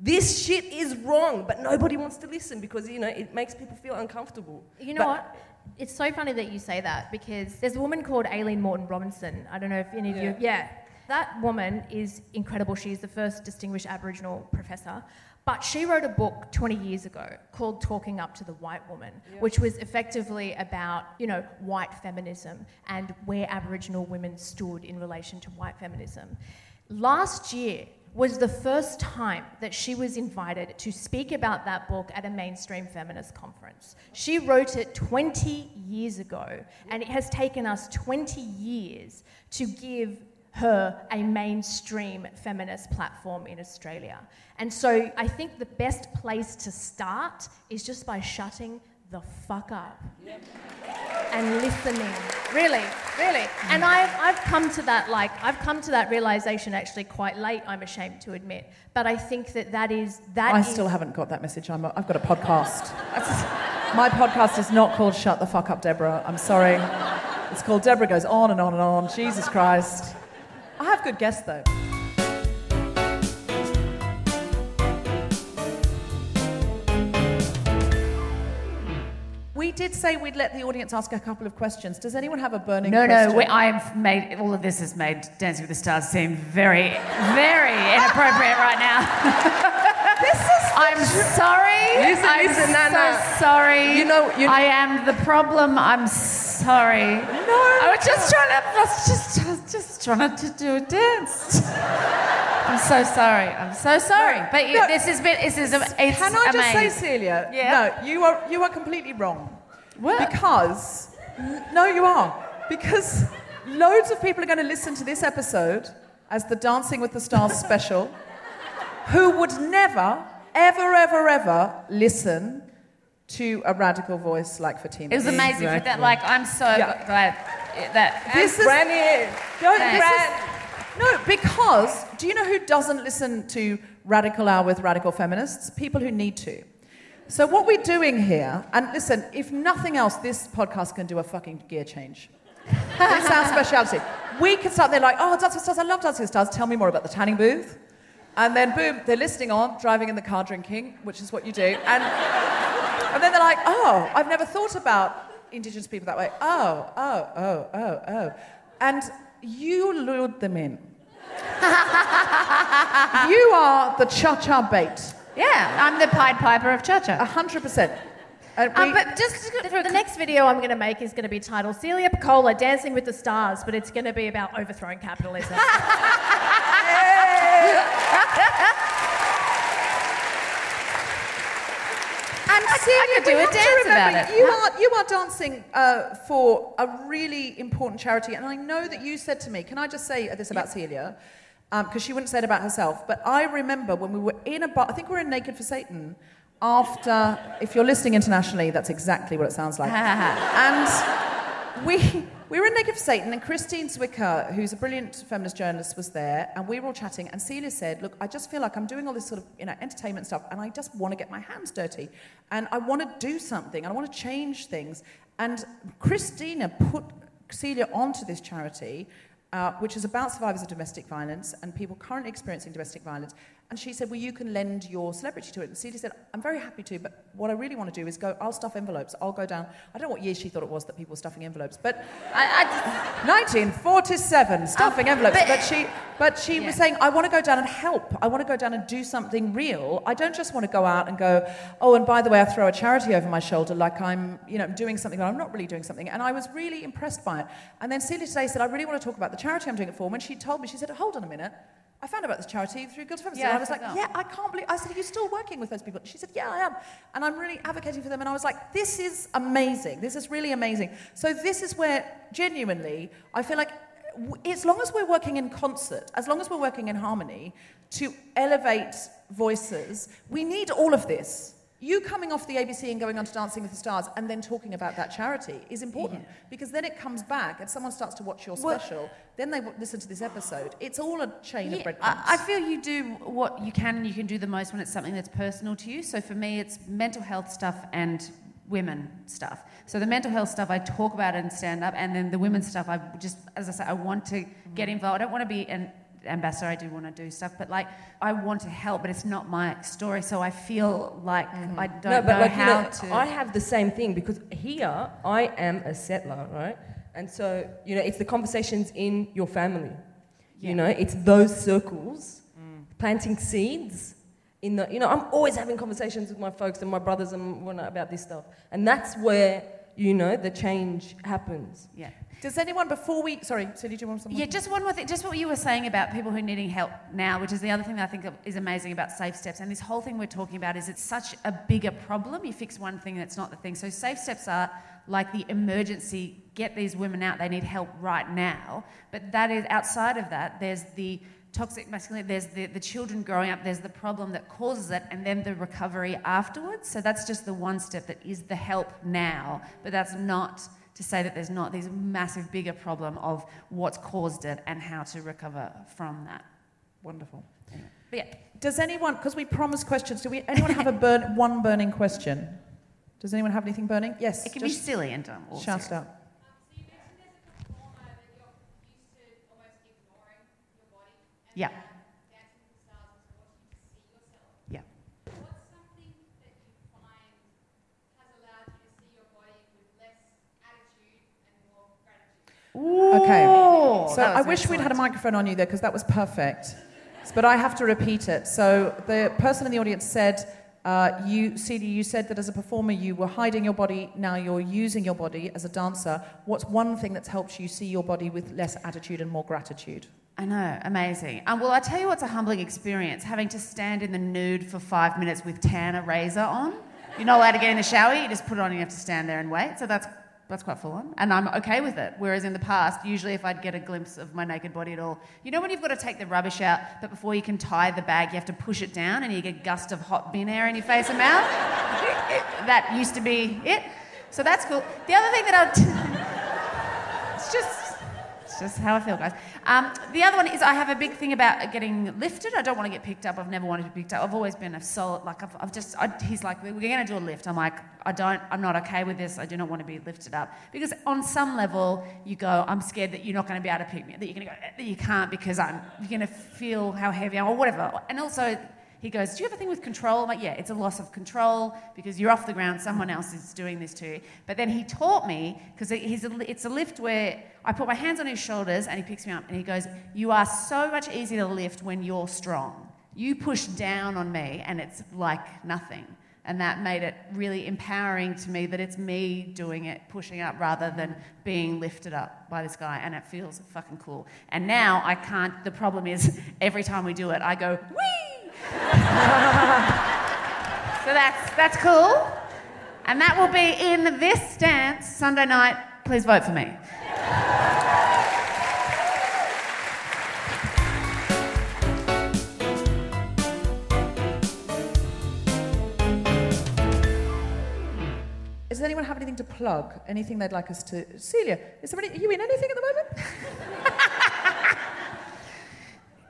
this shit is wrong, but nobody wants to listen because, it makes people feel uncomfortable. You know what? It's so funny that you say that, because there's a woman called Aileen Morton Robinson. I don't know if any of you... Yeah. That woman is incredible. She's the first distinguished Aboriginal professor. But she wrote a book 20 years ago called Talking Up to the White Woman, which was effectively about, you know, white feminism and where Aboriginal women stood in relation to white feminism. Last year was the first time that she was invited to speak about that book at a mainstream feminist conference. She wrote it 20 years ago, and it has taken us 20 years to give her a mainstream feminist platform in Australia. And so I think the best place to start is just by shutting the fuck up and listening. Really. And I've come to that realisation actually quite late, I'm ashamed to admit. But I think that is... still haven't got that message. I've got a podcast. My podcast is not called Shut the Fuck Up, Deborah. I'm sorry. It's called Deborah Goes On and On and On. Jesus Christ. I have good guests, though. We did say we'd let the audience ask a couple of questions. Does anyone have a burning question? No, I've made... All of this has made Dancing with the Stars seem very, very inappropriate right now. This is... I'm sorry. Sorry. You know, I am the problem. I'm sorry. No. I was just trying to do a dance. I'm so sorry. No, but this is amazing. Can I just say, Celia? Yeah. No, you are completely wrong. What? Because loads of people are going to listen to this episode as the Dancing with the Stars special, who would never. Ever listen to a radical voice like Fatima. It was amazing for that. Like, I'm so glad that this is brand new. No, because do you know who doesn't listen to Radical Hour with Radical Feminists? People who need to. So what we're doing here, and listen, if nothing else, this podcast can do a fucking gear change. That's our speciality. We can start there like, oh, Dancing with Stars, I love Dancing with Stars. Tell me more about the tanning booth. And then, boom, they're listening on, driving in the car, drinking, which is what you do. And then they're like, oh, I've never thought about Indigenous people that way. Oh. And you lured them in. You are the cha-cha bait. Yeah, I'm the Pied Piper of cha-cha. 100%. But just for the next video I'm going to make is going to be titled Celia Pacquola, Dancing with the Stars, but it's going to be about overthrowing capitalism. And Celia, I could do a dance about it. You are dancing for a really important charity, and I know that you said to me, can I just say this about Celia? Because she wouldn't say it about herself, but I remember when we were in a bar, I think we were in Naked for Satan, after, if you're listening internationally, that's exactly what it sounds like. And we were in Naked for Satan, and Christine Zwicker, who's a brilliant feminist journalist, was there, and we were all chatting, and Celia said, look, I just feel like I'm doing all this sort of, you know, entertainment stuff, and I just want to get my hands dirty, and I want to do something, and I want to change things. And Christina put Celia onto this charity, which is about survivors of domestic violence and people currently experiencing domestic violence. And she said, well, you can lend your celebrity to it. And Celia said, I'm very happy to, but what I really want to do is I'll stuff envelopes. I'll go down. I don't know what year she thought it was that people were stuffing envelopes, but 1947, stuffing envelopes. But she was saying, I want to go down and help. I want to go down and do something real. I don't just want to go out and go, oh, and by the way, I throw a charity over my shoulder like I'm, you know, doing something, but I'm not really doing something. And I was really impressed by it. And then Celia today said, I really want to talk about the charity I'm doing it for. And she told me, she said, hold on a minute. I found out about this charity through Guilty Feminist. And I was like, I can't believe... I said, are you still working with those people? She said, yeah, I am. And I'm really advocating for them. And I was like, this is amazing. This is really amazing. So this is where, genuinely, I feel like as long as we're working in concert, as long as we're working in harmony to elevate voices, we need all of this. You coming off the ABC and going on to Dancing with the Stars and then talking about that charity is important because then it comes back and someone starts to watch your special, then they listen to this episode. It's all a chain of breadcrumbs. I feel you do what you can do the most when it's something that's personal to you. So for me, it's mental health stuff and women stuff. So the mental health stuff I talk about in stand-up, and then the women stuff I just, as I say, I want to get involved. I don't want to be an ambassador, I do want to do stuff, but like I want to help, but it's not my story, so I feel like I don't know like, how to. I have the same thing because here I am a settler, right? And so, you know, it's the conversations in your family, you know, it's those circles, planting seeds. In the, you know, I'm always having conversations with my folks and my brothers and whatnot about this stuff, and that's where, you know, the change happens. Yeah. Does anyone, before we... Sorry, Celia, do you want something? Yeah, just one more thing. Just what you were saying about people who are needing help now, which is the other thing that I think is amazing about Safe Steps, and this whole thing we're talking about is it's such a bigger problem. You fix one thing, that's not the thing. So Safe Steps are like the emergency, get these women out, they need help right now. But that is, outside of that, there's the toxic masculinity, there's the children growing up, there's the problem that causes it, and then the recovery afterwards. So that's just the one step that is the help now, but that's not... to say that there's not this massive, bigger problem of what's caused it and how to recover from that. Wonderful. Anyway. But yeah. Does anyone, because we promised questions, anyone have one burning question? Does anyone have anything burning? Yes. It can be silly and dumb. Shout it out. So you mentioned there's a performer that you're used to almost ignoring your body. And yeah. Dancing with the Stars is what you see yourself. Yeah. What's something that you find has allowed you to see your body with less? Ooh, okay, so I wish excellent. We'd had a microphone on you there because that was perfect, but I have to repeat it. So the person in the audience said, Celia, you said that as a performer you were hiding your body, now you're using your body as a dancer. What's one thing that's helped you see your body with less attitude and more gratitude? I know, amazing. Well, I tell you what's a humbling experience, having to stand in the nude for 5 minutes with tan eraser on. You're not allowed to get in the shower, you just put it on and you have to stand there and wait, so that's quite full on, and I'm okay with it. Whereas in the past, usually if I'd get a glimpse of my naked body at all, you know when you've got to take the rubbish out, but before you can tie the bag, you have to push it down and you get a gust of hot bin air in your face and mouth? That used to be it. So that's cool. The other thing that I'll... It's just how I feel, guys. The other one is I have a big thing about getting lifted. I don't want to get picked up. I've never wanted to be picked up. I've always been a solid... Like, he's like, we're going to do a lift. I'm like, I'm not okay with this. I do not want to be lifted up. Because on some level, you go, I'm scared that you're not going to be able to pick me up, that you're going to go, that you can't because you're going to feel how heavy I am or whatever. And also... He goes, do you have a thing with control? I'm like, yeah, it's a loss of control because you're off the ground, someone else is doing this to you. But then he taught me, because it's a lift where I put my hands on his shoulders and he picks me up and he goes, you are so much easier to lift when you're strong. You push down on me and it's like nothing. And that made it really empowering to me that it's me doing it, pushing up rather than being lifted up by this guy. And it feels fucking cool. And now I can't, the problem is every time we do it, I go, whee! So that's cool, and that will be in this dance Sunday night. Please vote for me. Does anyone have anything to plug? Anything they'd like us to? Celia, are you in anything at the moment?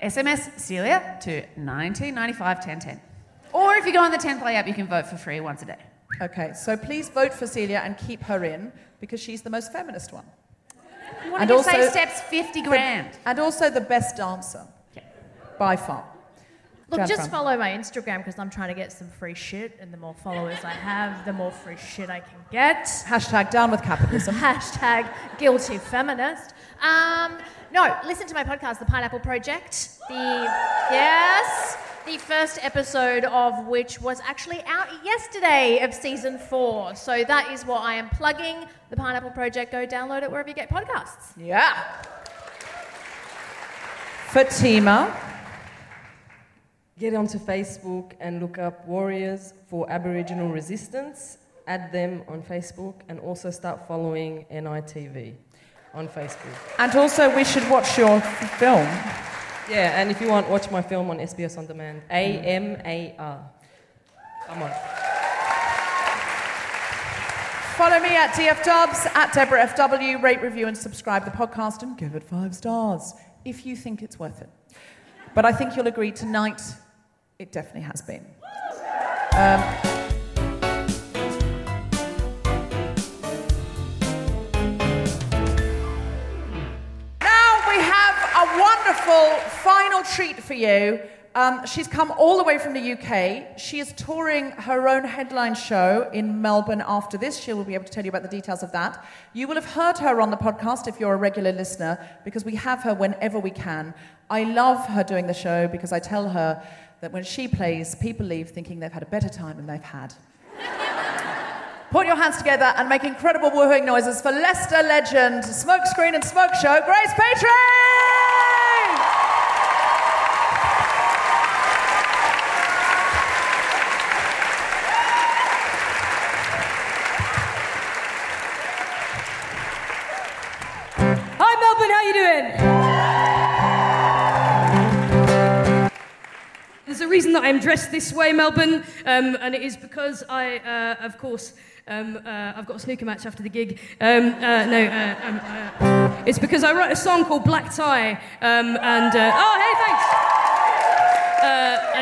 SMS Celia to 1995 1010. Or if you go on the 10 Play app, you can vote for free once a day. Okay, so please vote for Celia and keep her in because she's the most feminist one. And also, Safe Steps, 50 grand. And also the best dancer, by far. Look, just follow my Instagram because I'm trying to get some free shit, and the more followers I have, the more free shit I can get. Hashtag down with capitalism. Hashtag guilty feminist. No, listen to my podcast, The Pineapple Project. The first episode of which was actually out yesterday of season 4. So that is what I am plugging. The Pineapple Project. Go download it wherever you get podcasts. Yeah. Fatima. Get onto Facebook and look up Warriors for Aboriginal Resistance. Add them on Facebook and also start following NITV on Facebook. And also we should watch your film. Yeah, and if you want, watch my film on SBS On Demand. AMAR. Come on. Follow me at DFDubs, at Deborah FW. Rate, review and subscribe the podcast and give it 5 stars if you think it's worth it. But I think you'll agree tonight... It definitely has been. Now we have a wonderful wonderful final treat for you. She's come all the way from the UK. She is touring her own headline show in Melbourne after this. She will be able to tell you about the details of that. You will have heard her on the podcast if you're a regular listener, because we have her whenever we can. I love her doing the show because I tell her that when she plays, people leave thinking they've had a better time than they've had. Put your hands together and make incredible woohooing noises for Leicester legend, Smokescreen and Smoke Show, Grace Petrie! There's a reason that I'm dressed this way, Melbourne, and it is because I, of course, I've got a snooker match after the gig. It's because I wrote a song called Black Tie, and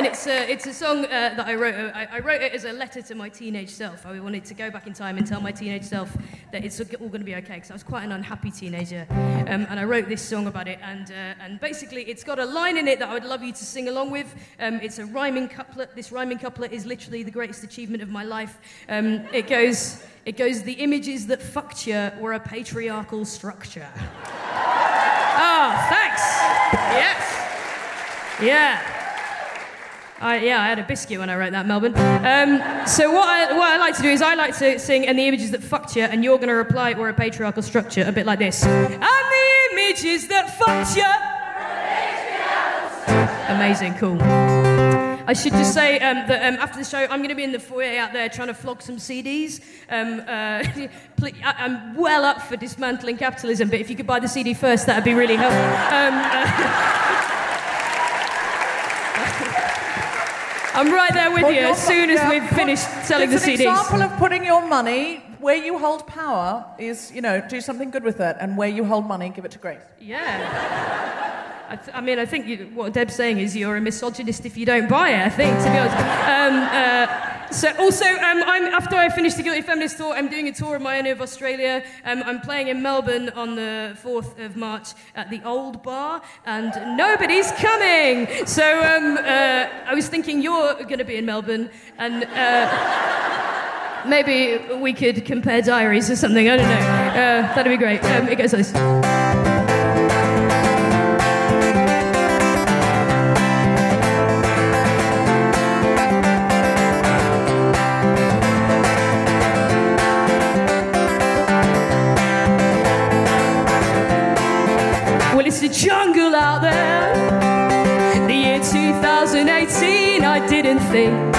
it's a song that I wrote. I wrote it as a letter to my teenage self. I wanted to go back in time and tell my teenage self that it's all going to be okay, because I was quite an unhappy teenager, and I wrote this song about it. And basically, it's got a line in it that I would love you to sing along with. It's a rhyming couplet. This rhyming couplet is literally the greatest achievement of my life. It goes. The images that fucked you were a patriarchal structure. Oh, thanks. Yes. Yeah. I had a biscuit when I wrote that, Melbourne. So what I like to do is I like to sing "And the images that fucked you," and you're going to reply "We're a patriarchal structure," a bit like this. And the images that fucked you. Amazing, cool. I should just say that after the show, I'm going to be in the foyer out there trying to flog some CDs. I'm well up for dismantling capitalism, but if you could buy the CD first, that would be really helpful. I'm right there with you as soon as we've finished selling the CDs. It's an example of putting your money where you hold power is, do something good with it, and where you hold money, give it to Grace. Yeah. I think what Deb's saying is you're a misogynist if you don't buy it, I think, to be honest. After I finish the Guilty Feminist tour, I'm doing a tour of my own of Australia. I'm playing in Melbourne on the 4th of March at the Old Bar, and nobody's coming. So I was thinking you're going to be in Melbourne, and maybe we could compare diaries or something. I don't know. That'd be great. It goes like this. It's a jungle out there. The year 2018, I didn't think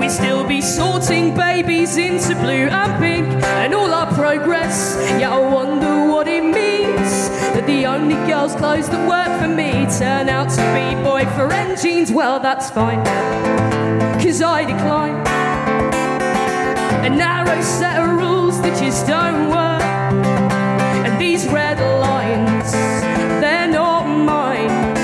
we'd still be sorting babies into blue and pink, and all our progress, yeah, I wonder what it means that the only girls' clothes that work for me turn out to be boyfriend jeans. Well, that's fine, cause I decline a narrow set of rules that just don't work, and these red lines, they're not mine.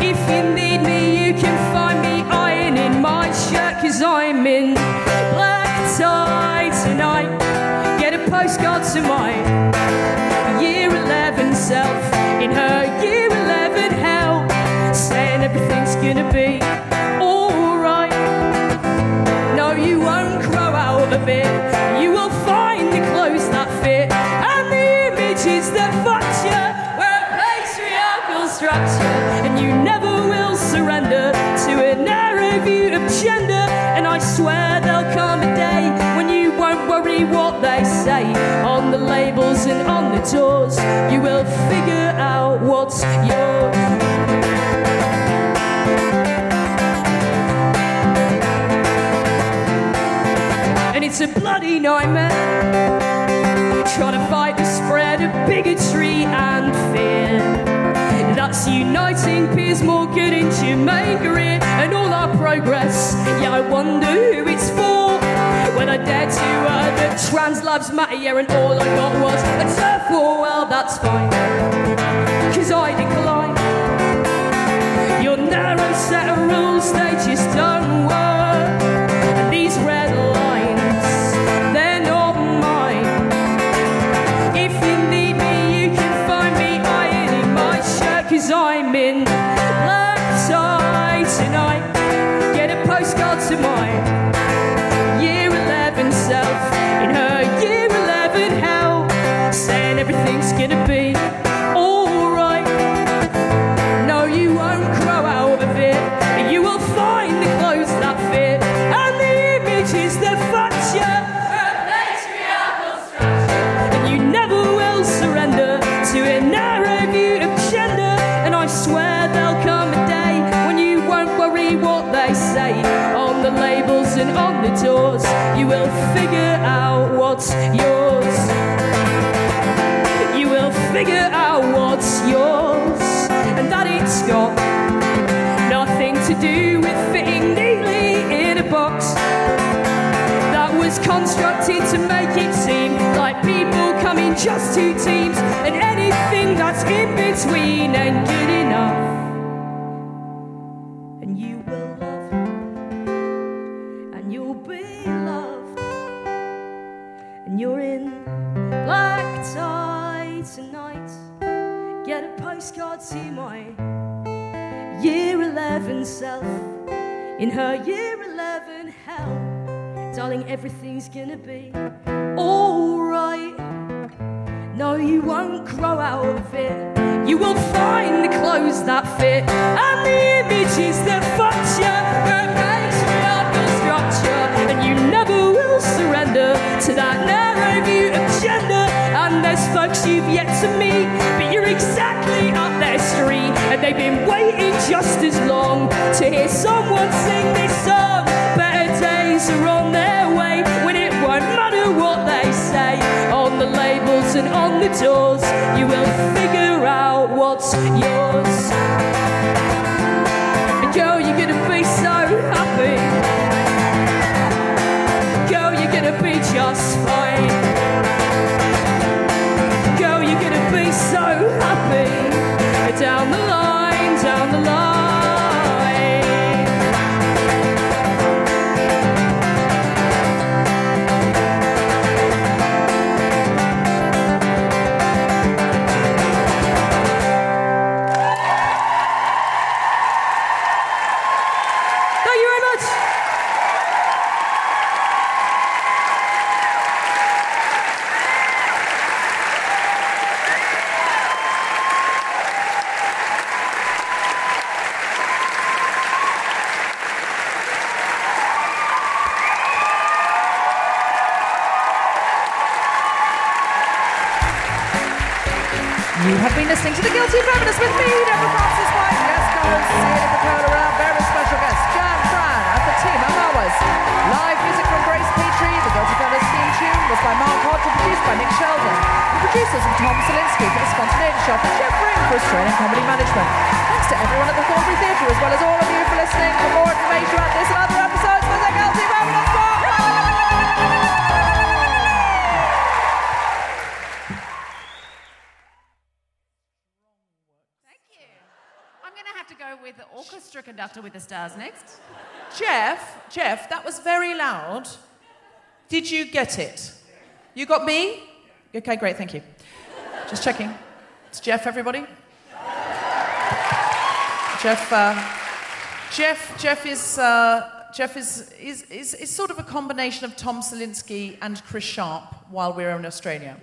If you need me, you can find me ironing my shirt, cause I'm in black tie tonight. Get a postcard to my year 11 self in her year 11 hell, saying everything's gonna be alright. No, you won't grow out of it. You will find the clothes that fit, and the images that fucked you were a patriarchal structure, and you never will surrender to a narrow view of gender. And I swear there'll come a day when you won't worry what they say on the labels and on the doors. You will figure out what's yours. And it's a bloody nightmare trying to fight the spread of bigotry and fear that's uniting Piers Morgan and Jermaine Greer, and all our progress, yeah, I wonder who it's for. When I dared to that trans lives matter, yeah, and all I got was a turf war. Well, that's fine, cause I decline your narrow set of rules, they just don't work, and these red lines, they're not mine. If you need me, you can find me ironing my shirt, be all right. No, you won't grow out of it, but you will find the clothes that fit and the images that fracture from patriarchal structure. And you never will surrender to a narrow view of gender. And I swear there'll come a day when you won't worry what they say on the labels and on the doors. You will figure out what's yours. You will figure out what's yours, and that it's got nothing to do with fitting neatly in a box that was constructed to make it seem like people come in just two teams, and anything that's in between ain't good enough. And you will love, and you'll be loved, and you're in black tie tonight. Get a postcard to my year 11 self in her year 11 hell. Darling, everything's gonna be alright. No, you won't grow out of it. You will find the clothes that fit and the images that fracture from patriarchal structure. And you never will surrender to that narrow view of gender. And there's folks you've yet to meet, but you're exactly up their street, and they've been waiting just as long to hear someone sing this song. Better days are on their way, when it won't matter what they say on the labels and on the doors. You will figure out what's yours. And girl, you're gonna be so happy. Girl, you're gonna be just fine. So happy down the line, down the line. Thank you very much. To the Guilty Feminist with me, Deborah Francis White, guest host Celia Pacquola, and our very special guest, Jan Fran and Fatima Mawas. Live music from Grace Petrie. The Guilty Feminist theme tune was by Mark Hodge, produced by Nick Sheldon. The producers are Tom Selinsky for the Spontaneity Shop and Jeff Broom for Australian Comedy Management. Thanks to everyone at the Thornbury Theatre, as well as all of you for listening. For more information about this and other episodes, visit Guilty Feminist. Conductor with the stars next. Jeff, that was very loud. Did you get it? You got me? Okay, great, thank you. Just checking. It's Jeff, everybody. Jeff is sort of a combination of Tom Selinsky and Chris Sharp while we were in Australia.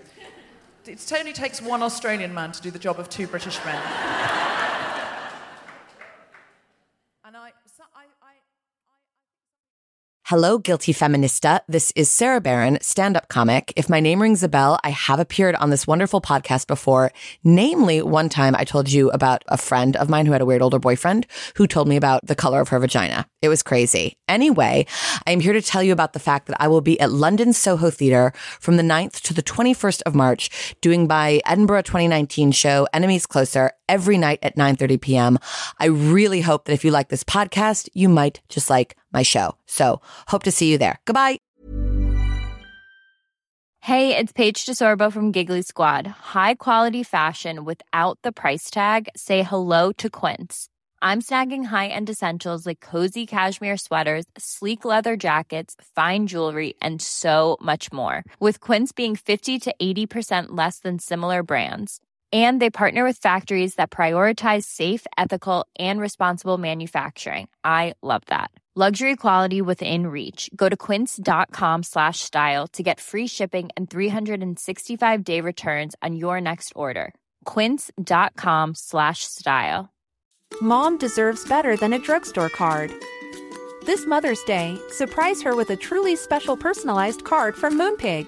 It only takes one Australian man to do the job of two British men. Hello, Guilty Feminista. This is Sarah Barron, stand-up comic. If my name rings a bell, I have appeared on this wonderful podcast before. Namely, one time I told you about a friend of mine who had a weird older boyfriend who told me about the color of her vagina. It was crazy. Anyway, I am here to tell you about the fact that I will be at London Soho Theatre from the 9th to the 21st of March, doing my Edinburgh 2019 show, Enemies Closer, every night at 9:30 p.m. I really hope that if you like this podcast, you might just like my show. So hope to see you there. Goodbye. Hey, it's Paige DeSorbo from Giggly Squad. High quality fashion without the price tag. Say hello to Quince. I'm snagging high-end essentials like cozy cashmere sweaters, sleek leather jackets, fine jewelry, and so much more. With Quince being 50 to 80% less than similar brands. And they partner with factories that prioritize safe, ethical, and responsible manufacturing. I love that. Luxury quality within reach. Go to quince.com/style to get free shipping and 365-day returns on your next order. quince.com/style. Mom deserves better than a drugstore card. This Mother's Day, surprise her with a truly special personalized card from Moonpig.